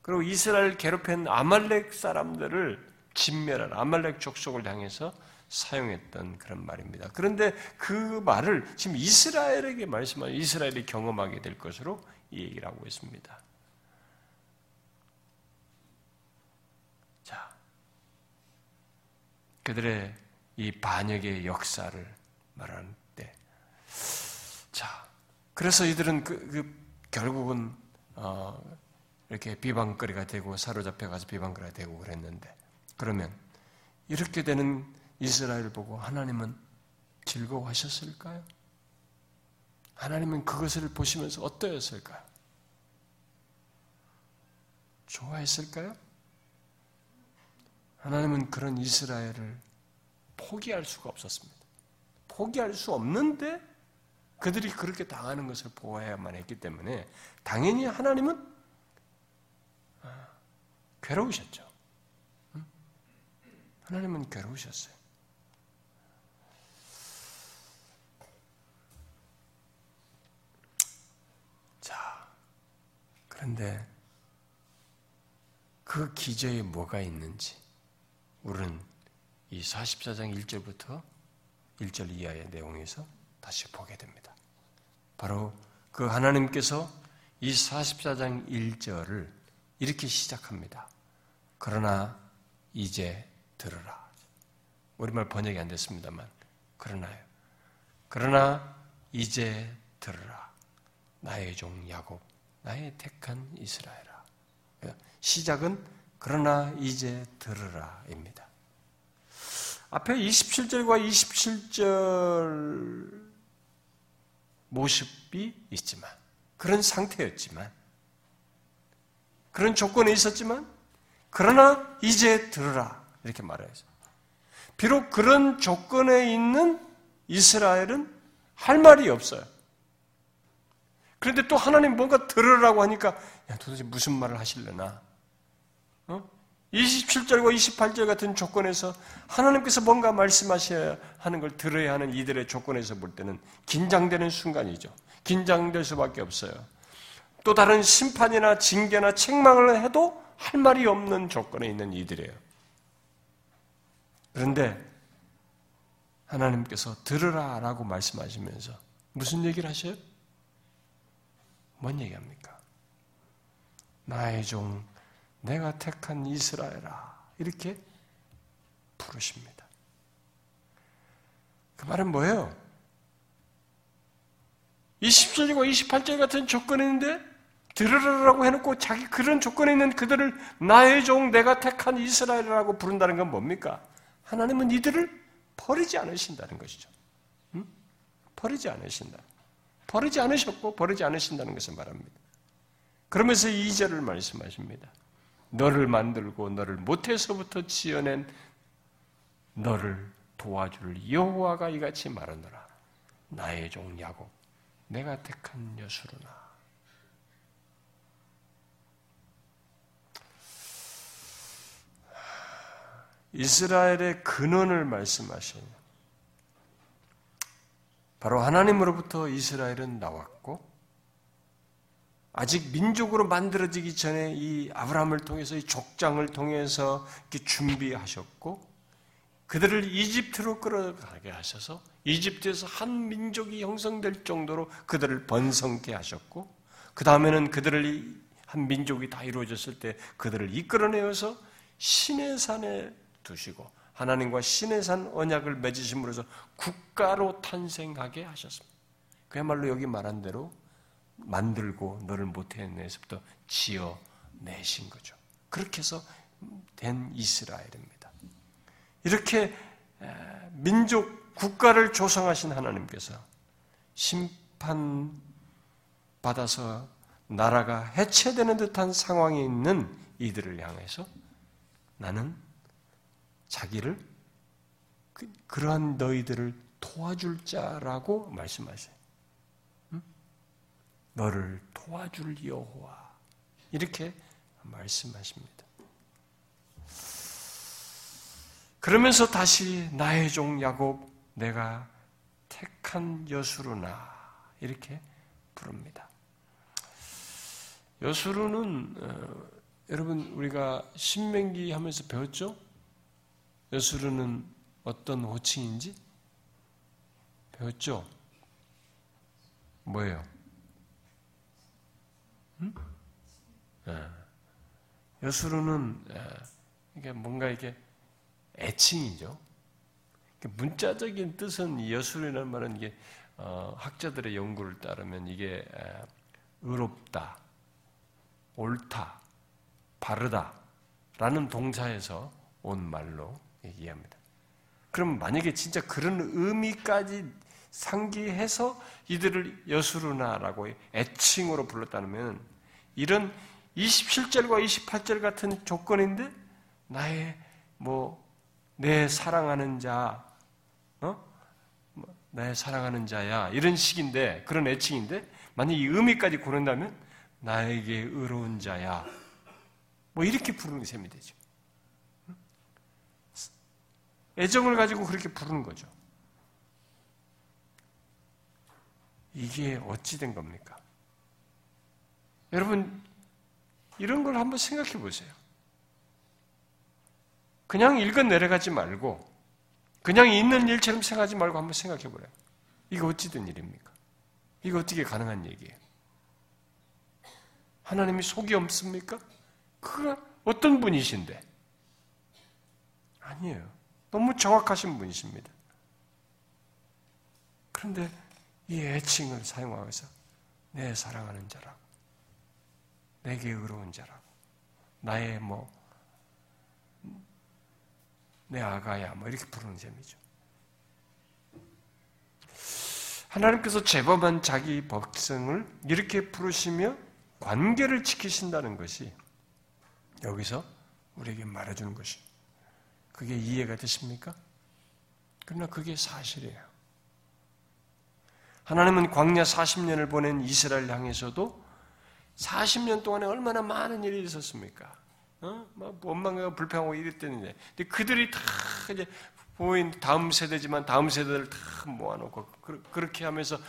그리고 이스라엘을 괴롭힌 아말렉 사람들을 진멸하라. 아말렉 족속을 향해서 사용했던 그런 말입니다. 그런데 그 말을 지금 이스라엘에게 말씀하는 이스라엘이 경험하게 될 것으로 이 얘기를 하고 있습니다. 자, 그들의 이 반역의 역사를 말하는 때, 자, 그래서 이들은 그, 그 결국은 어, 이렇게 비방거리가 되고 사로잡혀가서 비방거리가 되고 그랬는데, 그러면 이렇게 되는 이스라엘을 보고 하나님은 즐거워하셨을까요? 하나님은 그것을 보시면서 어떠했을까요? 좋아했을까요? 하나님은 그런 이스라엘을 포기할 수가 없었습니다. 포기할 수 없는데 그들이 그렇게 당하는 것을 보아야만 했기 때문에 당연히 하나님은 괴로우셨죠. 하나님은 괴로우셨어요. 자, 그런데 그 기저에 뭐가 있는지 우리는 이 사십사 장 일 절부터 일 절 이하의 내용에서 다시 보게 됩니다. 바로 그 하나님께서 이 사십사 장 일 절을 이렇게 시작합니다. 그러나 이제 들으라. 우리말 번역이 안 됐습니다만 그러나요. 그러나 이제 들으라. 나의 종 야곱, 나의 택한 이스라엘아. 시작은 그러나 이제 들으라입니다. 앞에 이십칠 절과 이십칠 절 모습이 있지만 그런 상태였지만 그런 조건에 있었지만 그러나 이제 들으라. 이렇게 말해서 비록 그런 조건에 있는 이스라엘은 할 말이 없어요. 그런데 또 하나님 뭔가 들으라고 하니까 야, 도대체 무슨 말을 하실려나? 어? 이십칠 절과 이십팔 절 같은 조건에서 하나님께서 뭔가 말씀하셔야 하는 걸 들어야 하는 이들의 조건에서 볼 때는 긴장되는 순간이죠. 긴장될 수밖에 없어요. 또 다른 심판이나 징계나 책망을 해도 할 말이 없는 조건에 있는 이들이에요. 그런데 하나님께서 들으라 라고 말씀하시면서 무슨 얘기를 하셔요? 뭔 얘기합니까? 나의 종, 내가 택한 이스라엘아 이렇게 부르십니다. 그 말은 뭐예요? 이십 절이고 이십팔 절 같은 조건인데 들으라라고 해놓고 자기 그런 조건에 있는 그들을 나의 종, 내가 택한 이스라엘이라고 부른다는 건 뭡니까? 하나님은 이들을 버리지 않으신다는 것이죠. 응? 버리지 않으신다. 버리지 않으셨고 버리지 않으신다는 것을 말합니다. 그러면서 이 절을 말씀하십니다. 너를 만들고 너를 못해서부터 지어낸 너를 도와줄 여호와가 이같이 말하노라. 나의 종 야곱, 내가 택한 여수로나. 이스라엘의 근원을 말씀하시는 바로 하나님으로부터 이스라엘은 나왔고 아직 민족으로 만들어지기 전에 이 아브라함을 통해서 이 족장을 통해서 이렇게 준비하셨고 그들을 이집트로 끌어가게 하셔서 이집트에서 한 민족이 형성될 정도로 그들을 번성케 하셨고 그 다음에는 그들을 한 민족이 다 이루어졌을 때 그들을 이끌어내어서 시내산에 두시고 하나님과 시내산 언약을 맺으심으로써 국가로 탄생하게 하셨습니다. 그야말로 여기 말한 대로 만들고 너를 못해내서부터 지어내신 거죠. 그렇게 해서 된 이스라엘입니다. 이렇게 민족 국가를 조성하신 하나님께서 심판받아서 나라가 해체되는 듯한 상황에 있는 이들을 향해서 나는 자기를 그, 그러한 너희들을 도와줄 자라고 말씀하세요. 응? 너를 도와줄 여호와 이렇게 말씀하십니다. 그러면서 다시 나의 종 야곱 내가 택한 여수르나 이렇게 부릅니다. 여수르는 어, 여러분, 우리가 신명기 하면서 배웠죠? 여수르는 어떤 호칭인지 배웠죠? 뭐예요? 응? 예. 여수로는 예. 이게 뭔가 이게 애칭이죠. 문자적인 뜻은 여수로라는 말은 이게 어, 학자들의 연구를 따르면 이게 에, 의롭다, 옳다, 바르다라는 동사에서 온 말로 얘기합니다. 그럼 만약에 진짜 그런 의미까지 상기해서 이들을 여수르나라고 애칭으로 불렀다면 이런 이십칠 절과 이십팔 절 같은 조건인데 나의 뭐 내 사랑하는 자, 어? 나의 사랑하는 자야 이런 식인데 그런 애칭인데 만약 이 의미까지 고른다면 나에게 의로운 자야 뭐 이렇게 부르는 셈이 되죠. 애정을 가지고 그렇게 부르는 거죠. 이게 어찌 된 겁니까? 여러분 이런 걸 한번 생각해 보세요. 그냥 읽어 내려가지 말고 그냥 있는 일처럼 생각하지 말고 한번 생각해 보래요. 이게 어찌 된 일입니까? 이거 어떻게 가능한 얘기예요? 하나님이 속이 없습니까? 그가 어떤 분이신데? 아니에요. 너무 정확하신 분이십니다. 그런데 이 애칭을 사용하면서 내 사랑하는 자라고, 내게 의로운 자라고, 나의 뭐, 내 아가야 뭐 이렇게 부르는 셈이죠. 하나님께서 제법한 자기 백성을 이렇게 부르시며 관계를 지키신다는 것이 여기서 우리에게 말해주는 것이 그게 이해가 되십니까? 그러나 그게 사실이에요. 하나님은 광야 사십 년을 보낸 이스라엘 향해서도 사십 년 동안에 얼마나 많은 일이 있었습니까? 어? 막 원망하고 불평하고 이랬더니 근데 그들이 다 이제 보인 다음 세대지만 다음 세대를 다 모아놓고 그렇게 하면서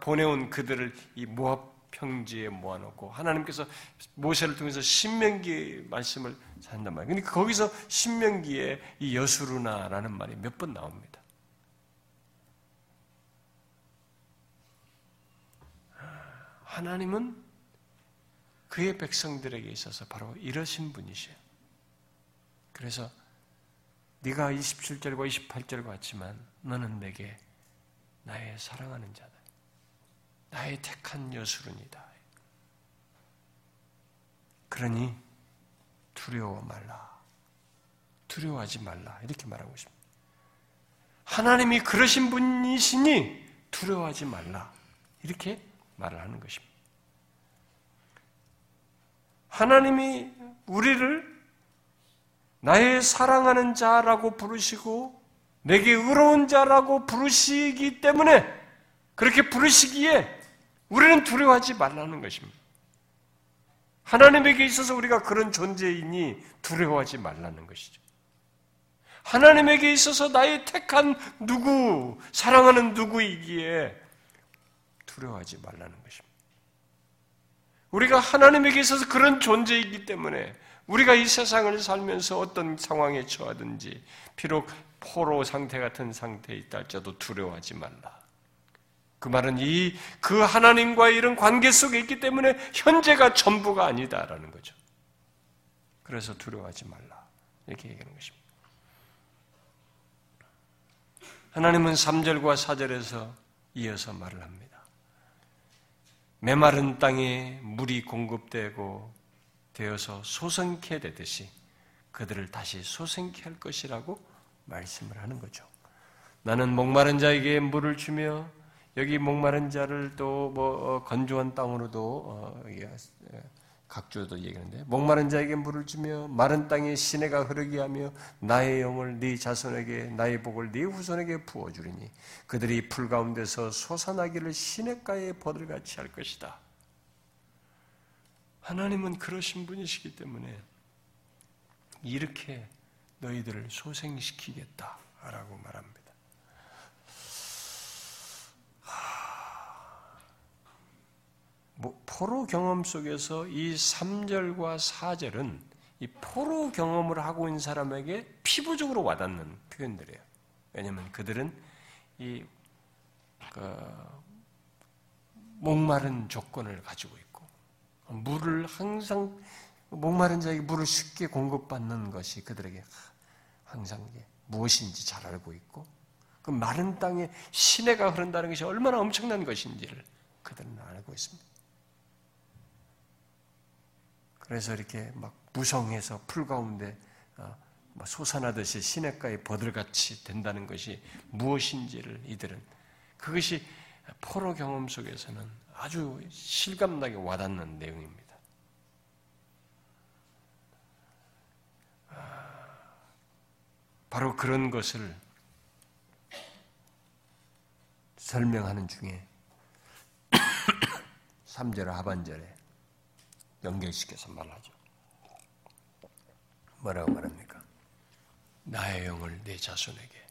보내온 그들을 이 모압 평지에 모아놓고 하나님께서 모세를 통해서 신명기 말씀을 산단 말이에요. 그런데 거기서 신명기에 이 여수르나라는 말이 몇 번 나옵니다. 하나님은 그의 백성들에게 있어서 바로 이러신 분이세요. 그래서 네가 이십칠 절과 이십팔 절과 같지만 너는 내게 나의 사랑하는 자다. 나의 택한 여수르니다. 그러니 두려워 말라. 두려워하지 말라. 이렇게 말하고 있습니다. 하나님이 그러신 분이시니 두려워하지 말라. 이렇게 말을 하는 것입니다. 하나님이 우리를 나의 사랑하는 자라고 부르시고 내게 의로운 자라고 부르시기 때문에 그렇게 부르시기에 우리는 두려워하지 말라는 것입니다. 하나님에게 있어서 우리가 그런 존재이니 두려워하지 말라는 것이죠. 하나님에게 있어서 나의 택한 누구, 사랑하는 누구이기에 두려워하지 말라는 것입니다. 우리가 하나님에게 있어서 그런 존재이기 때문에 우리가 이 세상을 살면서 어떤 상황에 처하든지 비록 포로 상태 같은 상태에 있다 할지라도 두려워하지 말라. 그 말은 이, 그 하나님과의 이런 관계 속에 있기 때문에 현재가 전부가 아니다라는 거죠. 그래서 두려워하지 말라. 이렇게 얘기하는 것입니다. 하나님은 삼 절과 사 절에서 이어서 말을 합니다. 메마른 땅에 물이 공급되고 되어서 소생케 되듯이 그들을 다시 소생케 할 것이라고 말씀을 하는 거죠. 나는 목마른 자에게 물을 주며 여기 목마른 자를 또 뭐 건조한 땅으로도 각주도 얘기하는데 목마른 자에게 물을 주며 마른 땅에 시내가 흐르게 하며 나의 영을 네 자손에게 나의 복을 네 후손에게 부어주리니 그들이 풀 가운데서 솟아나기를 시냇가에 버들같이 할 것이다. 하나님은 그러신 분이시기 때문에 이렇게 너희들을 소생시키겠다라고 말합니다. 포로 경험 속에서 이 삼 절과 사 절은 이 포로 경험을 하고 있는 사람에게 피부적으로 와닿는 표현들이에요. 왜냐하면 그들은 이 그 목마른 조건을 가지고 있고 물을 항상 목마른 자에게 물을 쉽게 공급받는 것이 그들에게 항상 무엇인지 잘 알고 있고 그 마른 땅에 시내가 흐른다는 것이 얼마나 엄청난 것인지를 그들은 알고 있습니다. 그래서 이렇게 막 무성해서 풀 가운데 솟아나듯이 시냇가의 버들같이 된다는 것이 무엇인지를 이들은 그것이 포로 경험 속에서는 아주 실감나게 와닿는 내용입니다. 바로 그런 것을 설명하는 중에 삼 절 하반절에 연결시켜서 말하죠. 뭐라고 말합니까? 나의 영을 내 자손에게,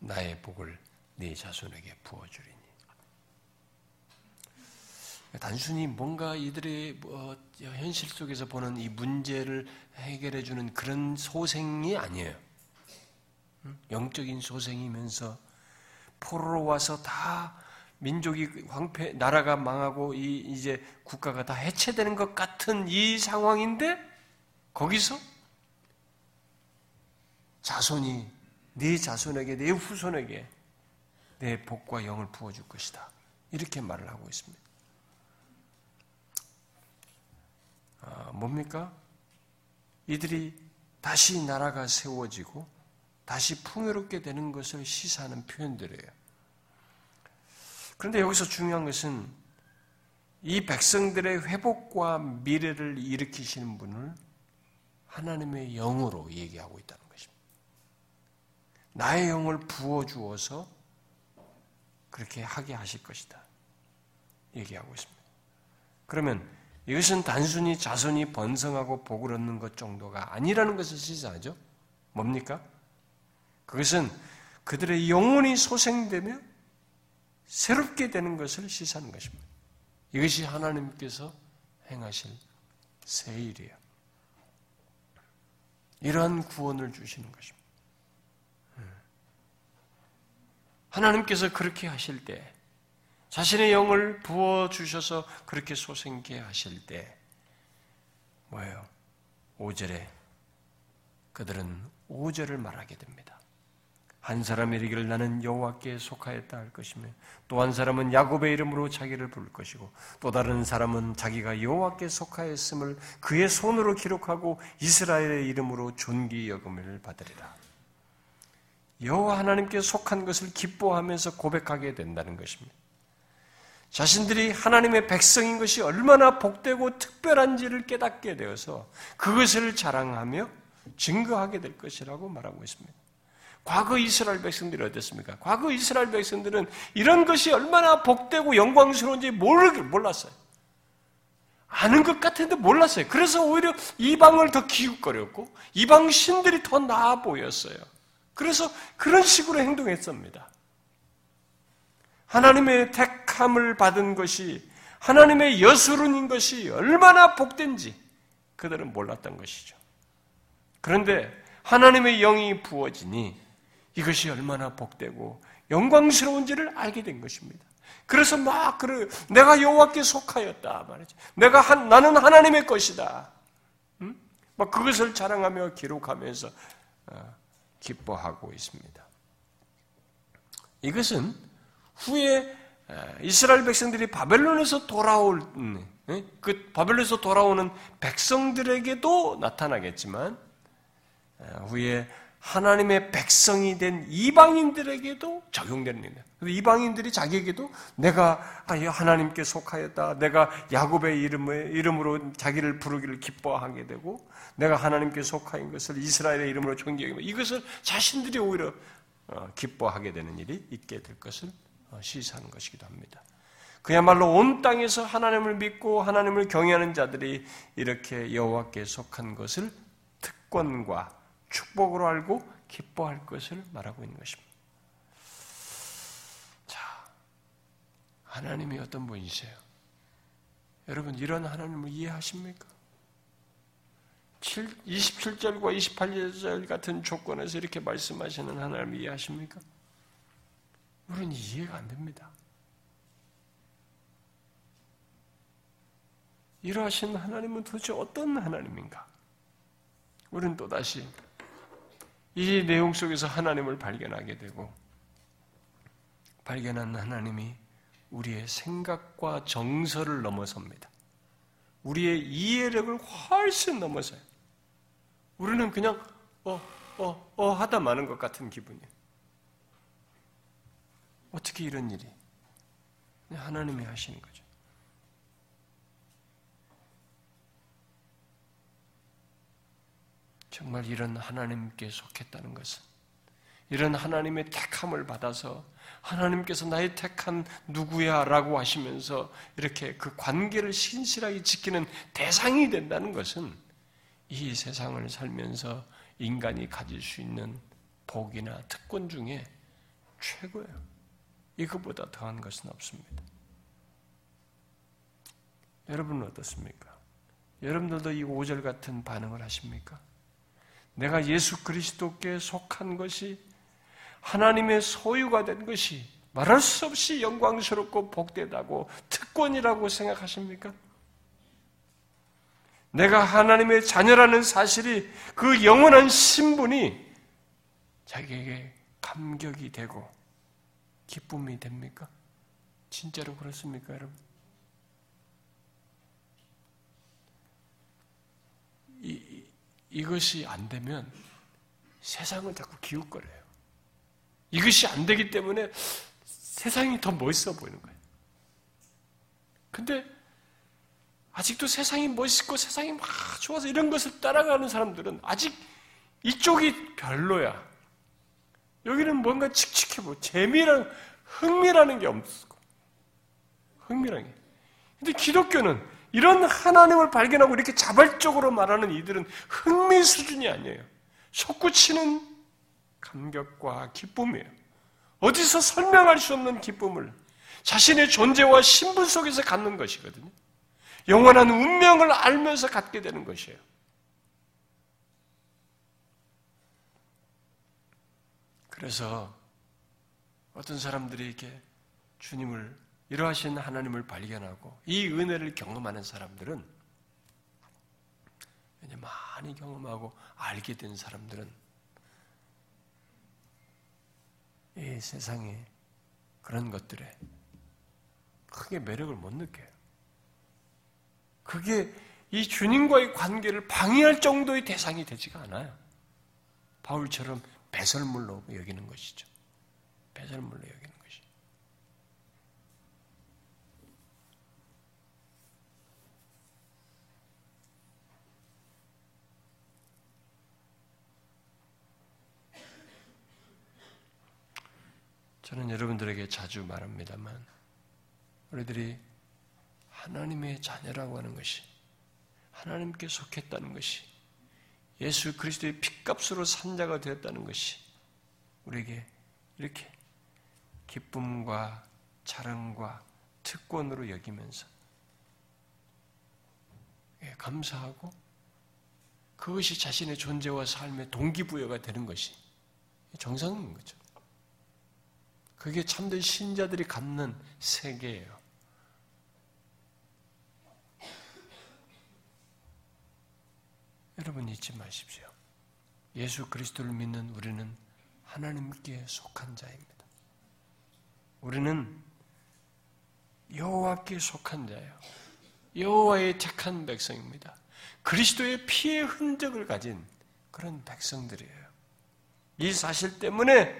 나의 복을 내 자손에게 부어주리니. 단순히 뭔가 이들의 현실 속에서 보는 이 문제를 해결해주는 그런 소생이 아니에요. 영적인 소생이면서 포로로 와서 다 민족이 황폐, 나라가 망하고 이 이제 국가가 다 해체되는 것 같은 이 상황인데 거기서 자손이 네 자손에게, 네 후손에게 내 복과 영을 부어줄 것이다. 이렇게 말을 하고 있습니다. 아, 뭡니까? 이들이 다시 나라가 세워지고 다시 풍요롭게 되는 것을 시사하는 표현들이에요. 그런데 여기서 중요한 것은 이 백성들의 회복과 미래를 일으키시는 분을 하나님의 영으로 얘기하고 있다는 것입니다. 나의 영을 부어주어서 그렇게 하게 하실 것이다. 얘기하고 있습니다. 그러면 이것은 단순히 자손이 번성하고 복을 얻는 것 정도가 아니라는 것을 시사하죠. 뭡니까? 그것은 그들의 영혼이 소생되며 새롭게 되는 것을 시사하는 것입니다. 이것이 하나님께서 행하실 새 일이에요. 이러한 구원을 주시는 것입니다. 하나님께서 그렇게 하실 때, 자신의 영을 부어주셔서 그렇게 소생케 하실 때, 뭐예요? 오 절에 그들은 오 절을 말하게 됩니다. 한 사람이 이르기를 나는 여호와께 속하였다 할 것이며 또 한 사람은 야곱의 이름으로 자기를 부를 것이고 또 다른 사람은 자기가 여호와께 속하였음을 그의 손으로 기록하고 이스라엘의 이름으로 존귀 여김을 받으리라. 여호와 하나님께 속한 것을 기뻐하면서 고백하게 된다는 것입니다. 자신들이 하나님의 백성인 것이 얼마나 복되고 특별한지를 깨닫게 되어서 그것을 자랑하며 증거하게 될 것이라고 말하고 있습니다. 과거 이스라엘 백성들이 어땠습니까? 과거 이스라엘 백성들은 이런 것이 얼마나 복되고 영광스러운지 모르길 몰랐어요. 아는 것 같은데 몰랐어요. 그래서 오히려 이방을 더 기웃거렸고 이방 신들이 더 나아 보였어요. 그래서 그런 식으로 행동했습니다. 하나님의 택함을 받은 것이, 하나님의 여수룬인 것이 얼마나 복된지 그들은 몰랐던 것이죠. 그런데 하나님의 영이 부어지니 이것이 얼마나 복되고 영광스러운지를 알게 된 것입니다. 그래서 막 그래 내가 여호와께 속하였다 말이죠. 내가 한, 나는 하나님의 것이다. 음? 막 그것을 자랑하며 기록하면서 어, 기뻐하고 있습니다. 이것은 후에 이스라엘 백성들이 바벨론에서 돌아올 그 바벨론에서 돌아오는 백성들에게도 나타나겠지만 후에 하나님의 백성이 된 이방인들에게도 적용되는 일입니다. 이방인들이 자기에게도 내가 하나님께 속하였다. 내가 야곱의 이름으로 자기를 부르기를 기뻐하게 되고 내가 하나님께 속하인 것을 이스라엘의 이름으로 존경하고 이것을 자신들이 오히려 기뻐하게 되는 일이 있게 될 것을 시사하는 것이기도 합니다. 그야말로 온 땅에서 하나님을 믿고 하나님을 경외하는 자들이 이렇게 여호와께 속한 것을 특권과 축복으로 알고 기뻐할 것을 말하고 있는 것입니다. 자, 하나님이 어떤 분이세요? 여러분 이런 하나님을 이해하십니까? 이십칠 절과 이십팔 절 같은 조건에서 이렇게 말씀하시는 하나님을 이해하십니까? 우리는 이해가 안 됩니다. 일하신 하나님은 도대체 어떤 하나님인가? 우리는 또다시 이 내용 속에서 하나님을 발견하게 되고, 발견한 하나님이 우리의 생각과 정서를 넘어섭니다. 우리의 이해력을 훨씬 넘어서요. 우리는 그냥 어, 어, 어 하다 마는 것 같은 기분이에요. 어떻게 이런 일이? 하나님이 하시는 거죠. 정말 이런 하나님께 속했다는 것은, 이런 하나님의 택함을 받아서 하나님께서 나의 택한 누구야 라고 하시면서 이렇게 그 관계를 신실하게 지키는 대상이 된다는 것은 이 세상을 살면서 인간이 가질 수 있는 복이나 특권 중에 최고예요. 이것보다 더한 것은 없습니다. 여러분은 어떻습니까? 여러분들도 이 오 절 같은 반응을 하십니까? 내가 예수 그리스도께 속한 것이, 하나님의 소유가 된 것이 말할 수 없이 영광스럽고 복되다고, 특권이라고 생각하십니까? 내가 하나님의 자녀라는 사실이, 그 영원한 신분이 자기에게 감격이 되고 기쁨이 됩니까? 진짜로 그렇습니까, 여러분? 이, 이것이 안 되면 세상을 자꾸 기웃거려요. 이것이 안 되기 때문에 세상이 더 멋있어 보이는 거예요. 근데 아직도 세상이 멋있고 세상이 막 좋아서 이런 것을 따라가는 사람들은 아직 이쪽이 별로야. 여기는 뭔가 칙칙해 보여. 재미랑 흥미라는 게 없고. 흥미라는 게. 근데 기독교는 이런 하나님을 발견하고 이렇게 자발적으로 말하는 이들은 흥미 수준이 아니에요. 솟구치는 감격과 기쁨이에요. 어디서 설명할 수 없는 기쁨을 자신의 존재와 신분 속에서 갖는 것이거든요. 영원한 운명을 알면서 갖게 되는 것이에요. 그래서 어떤 사람들이 이렇게 주님을, 이러하신 하나님을 발견하고 이 은혜를 경험하는 사람들은, 이제 많이 경험하고 알게 된 사람들은 이 세상에 그런 것들에 크게 매력을 못 느껴요. 그게 이 주님과의 관계를 방해할 정도의 대상이 되지가 않아요. 바울처럼 배설물로 여기는 것이죠. 배설물로 여기는 것이죠. 저는 여러분들에게 자주 말합니다만, 우리들이 하나님의 자녀라고 하는 것이, 하나님께 속했다는 것이, 예수 그리스도의 핏값으로 산 자가 되었다는 것이 우리에게 이렇게 기쁨과 자랑과 특권으로 여기면서 감사하고, 그것이 자신의 존재와 삶의 동기부여가 되는 것이 정상인 거죠. 그게 참된 신자들이 갖는 세계예요. 여러분 잊지 마십시오. 예수 그리스도를 믿는 우리는 하나님께 속한 자입니다. 우리는 여호와께 속한 자예요. 여호와의 택한 백성입니다. 그리스도의 피의 흔적을 가진 그런 백성들이에요. 이 사실 때문에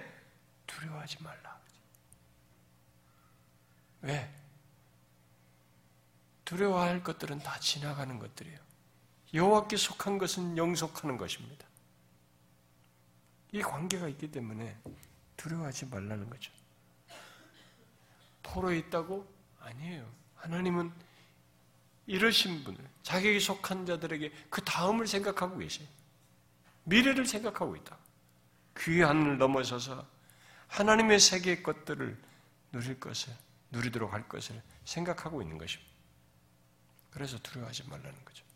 두려워하지 말라. 왜? 두려워할 것들은 다 지나가는 것들이에요. 여호와께 속한 것은 영속하는 것입니다. 이 관계가 있기 때문에 두려워하지 말라는 거죠. 포로에 있다고? 아니에요. 하나님은 이러신 분을, 자기에게 속한 자들에게 그 다음을 생각하고 계세요. 미래를 생각하고 있다. 귀한을 넘어서서 하나님의 세계의 것들을 누릴 것을, 누리도록 할 것을 생각하고 있는 것입니다. 그래서 두려워하지 말라는 거죠.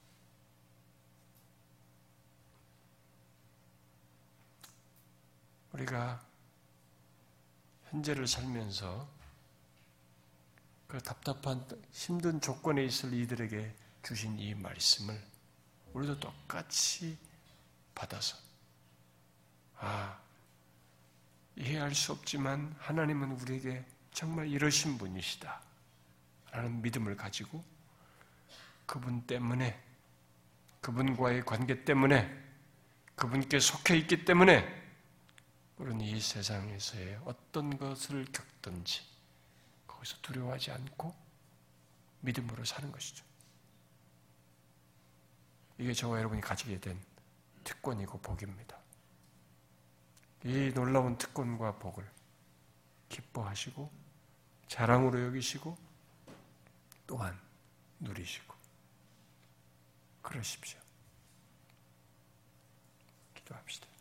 우리가 현재를 살면서 그 답답한 힘든 조건에 있을 이들에게 주신 이 말씀을 우리도 똑같이 받아서 아, 이해할 수 없지만 하나님은 우리에게 정말 이러신 분이시다 라는 믿음을 가지고 그분 때문에, 그분과의 관계 때문에, 그분께 속해 있기 때문에 우리는 이 세상에서의 어떤 것을 겪든지 거기서 두려워하지 않고 믿음으로 사는 것이죠. 이게 저와 여러분이 가지게 된 특권이고 복입니다. 이 놀라운 특권과 복을 기뻐하시고 자랑으로 여기시고 또한 누리시고 그러십시오. 기도합시다.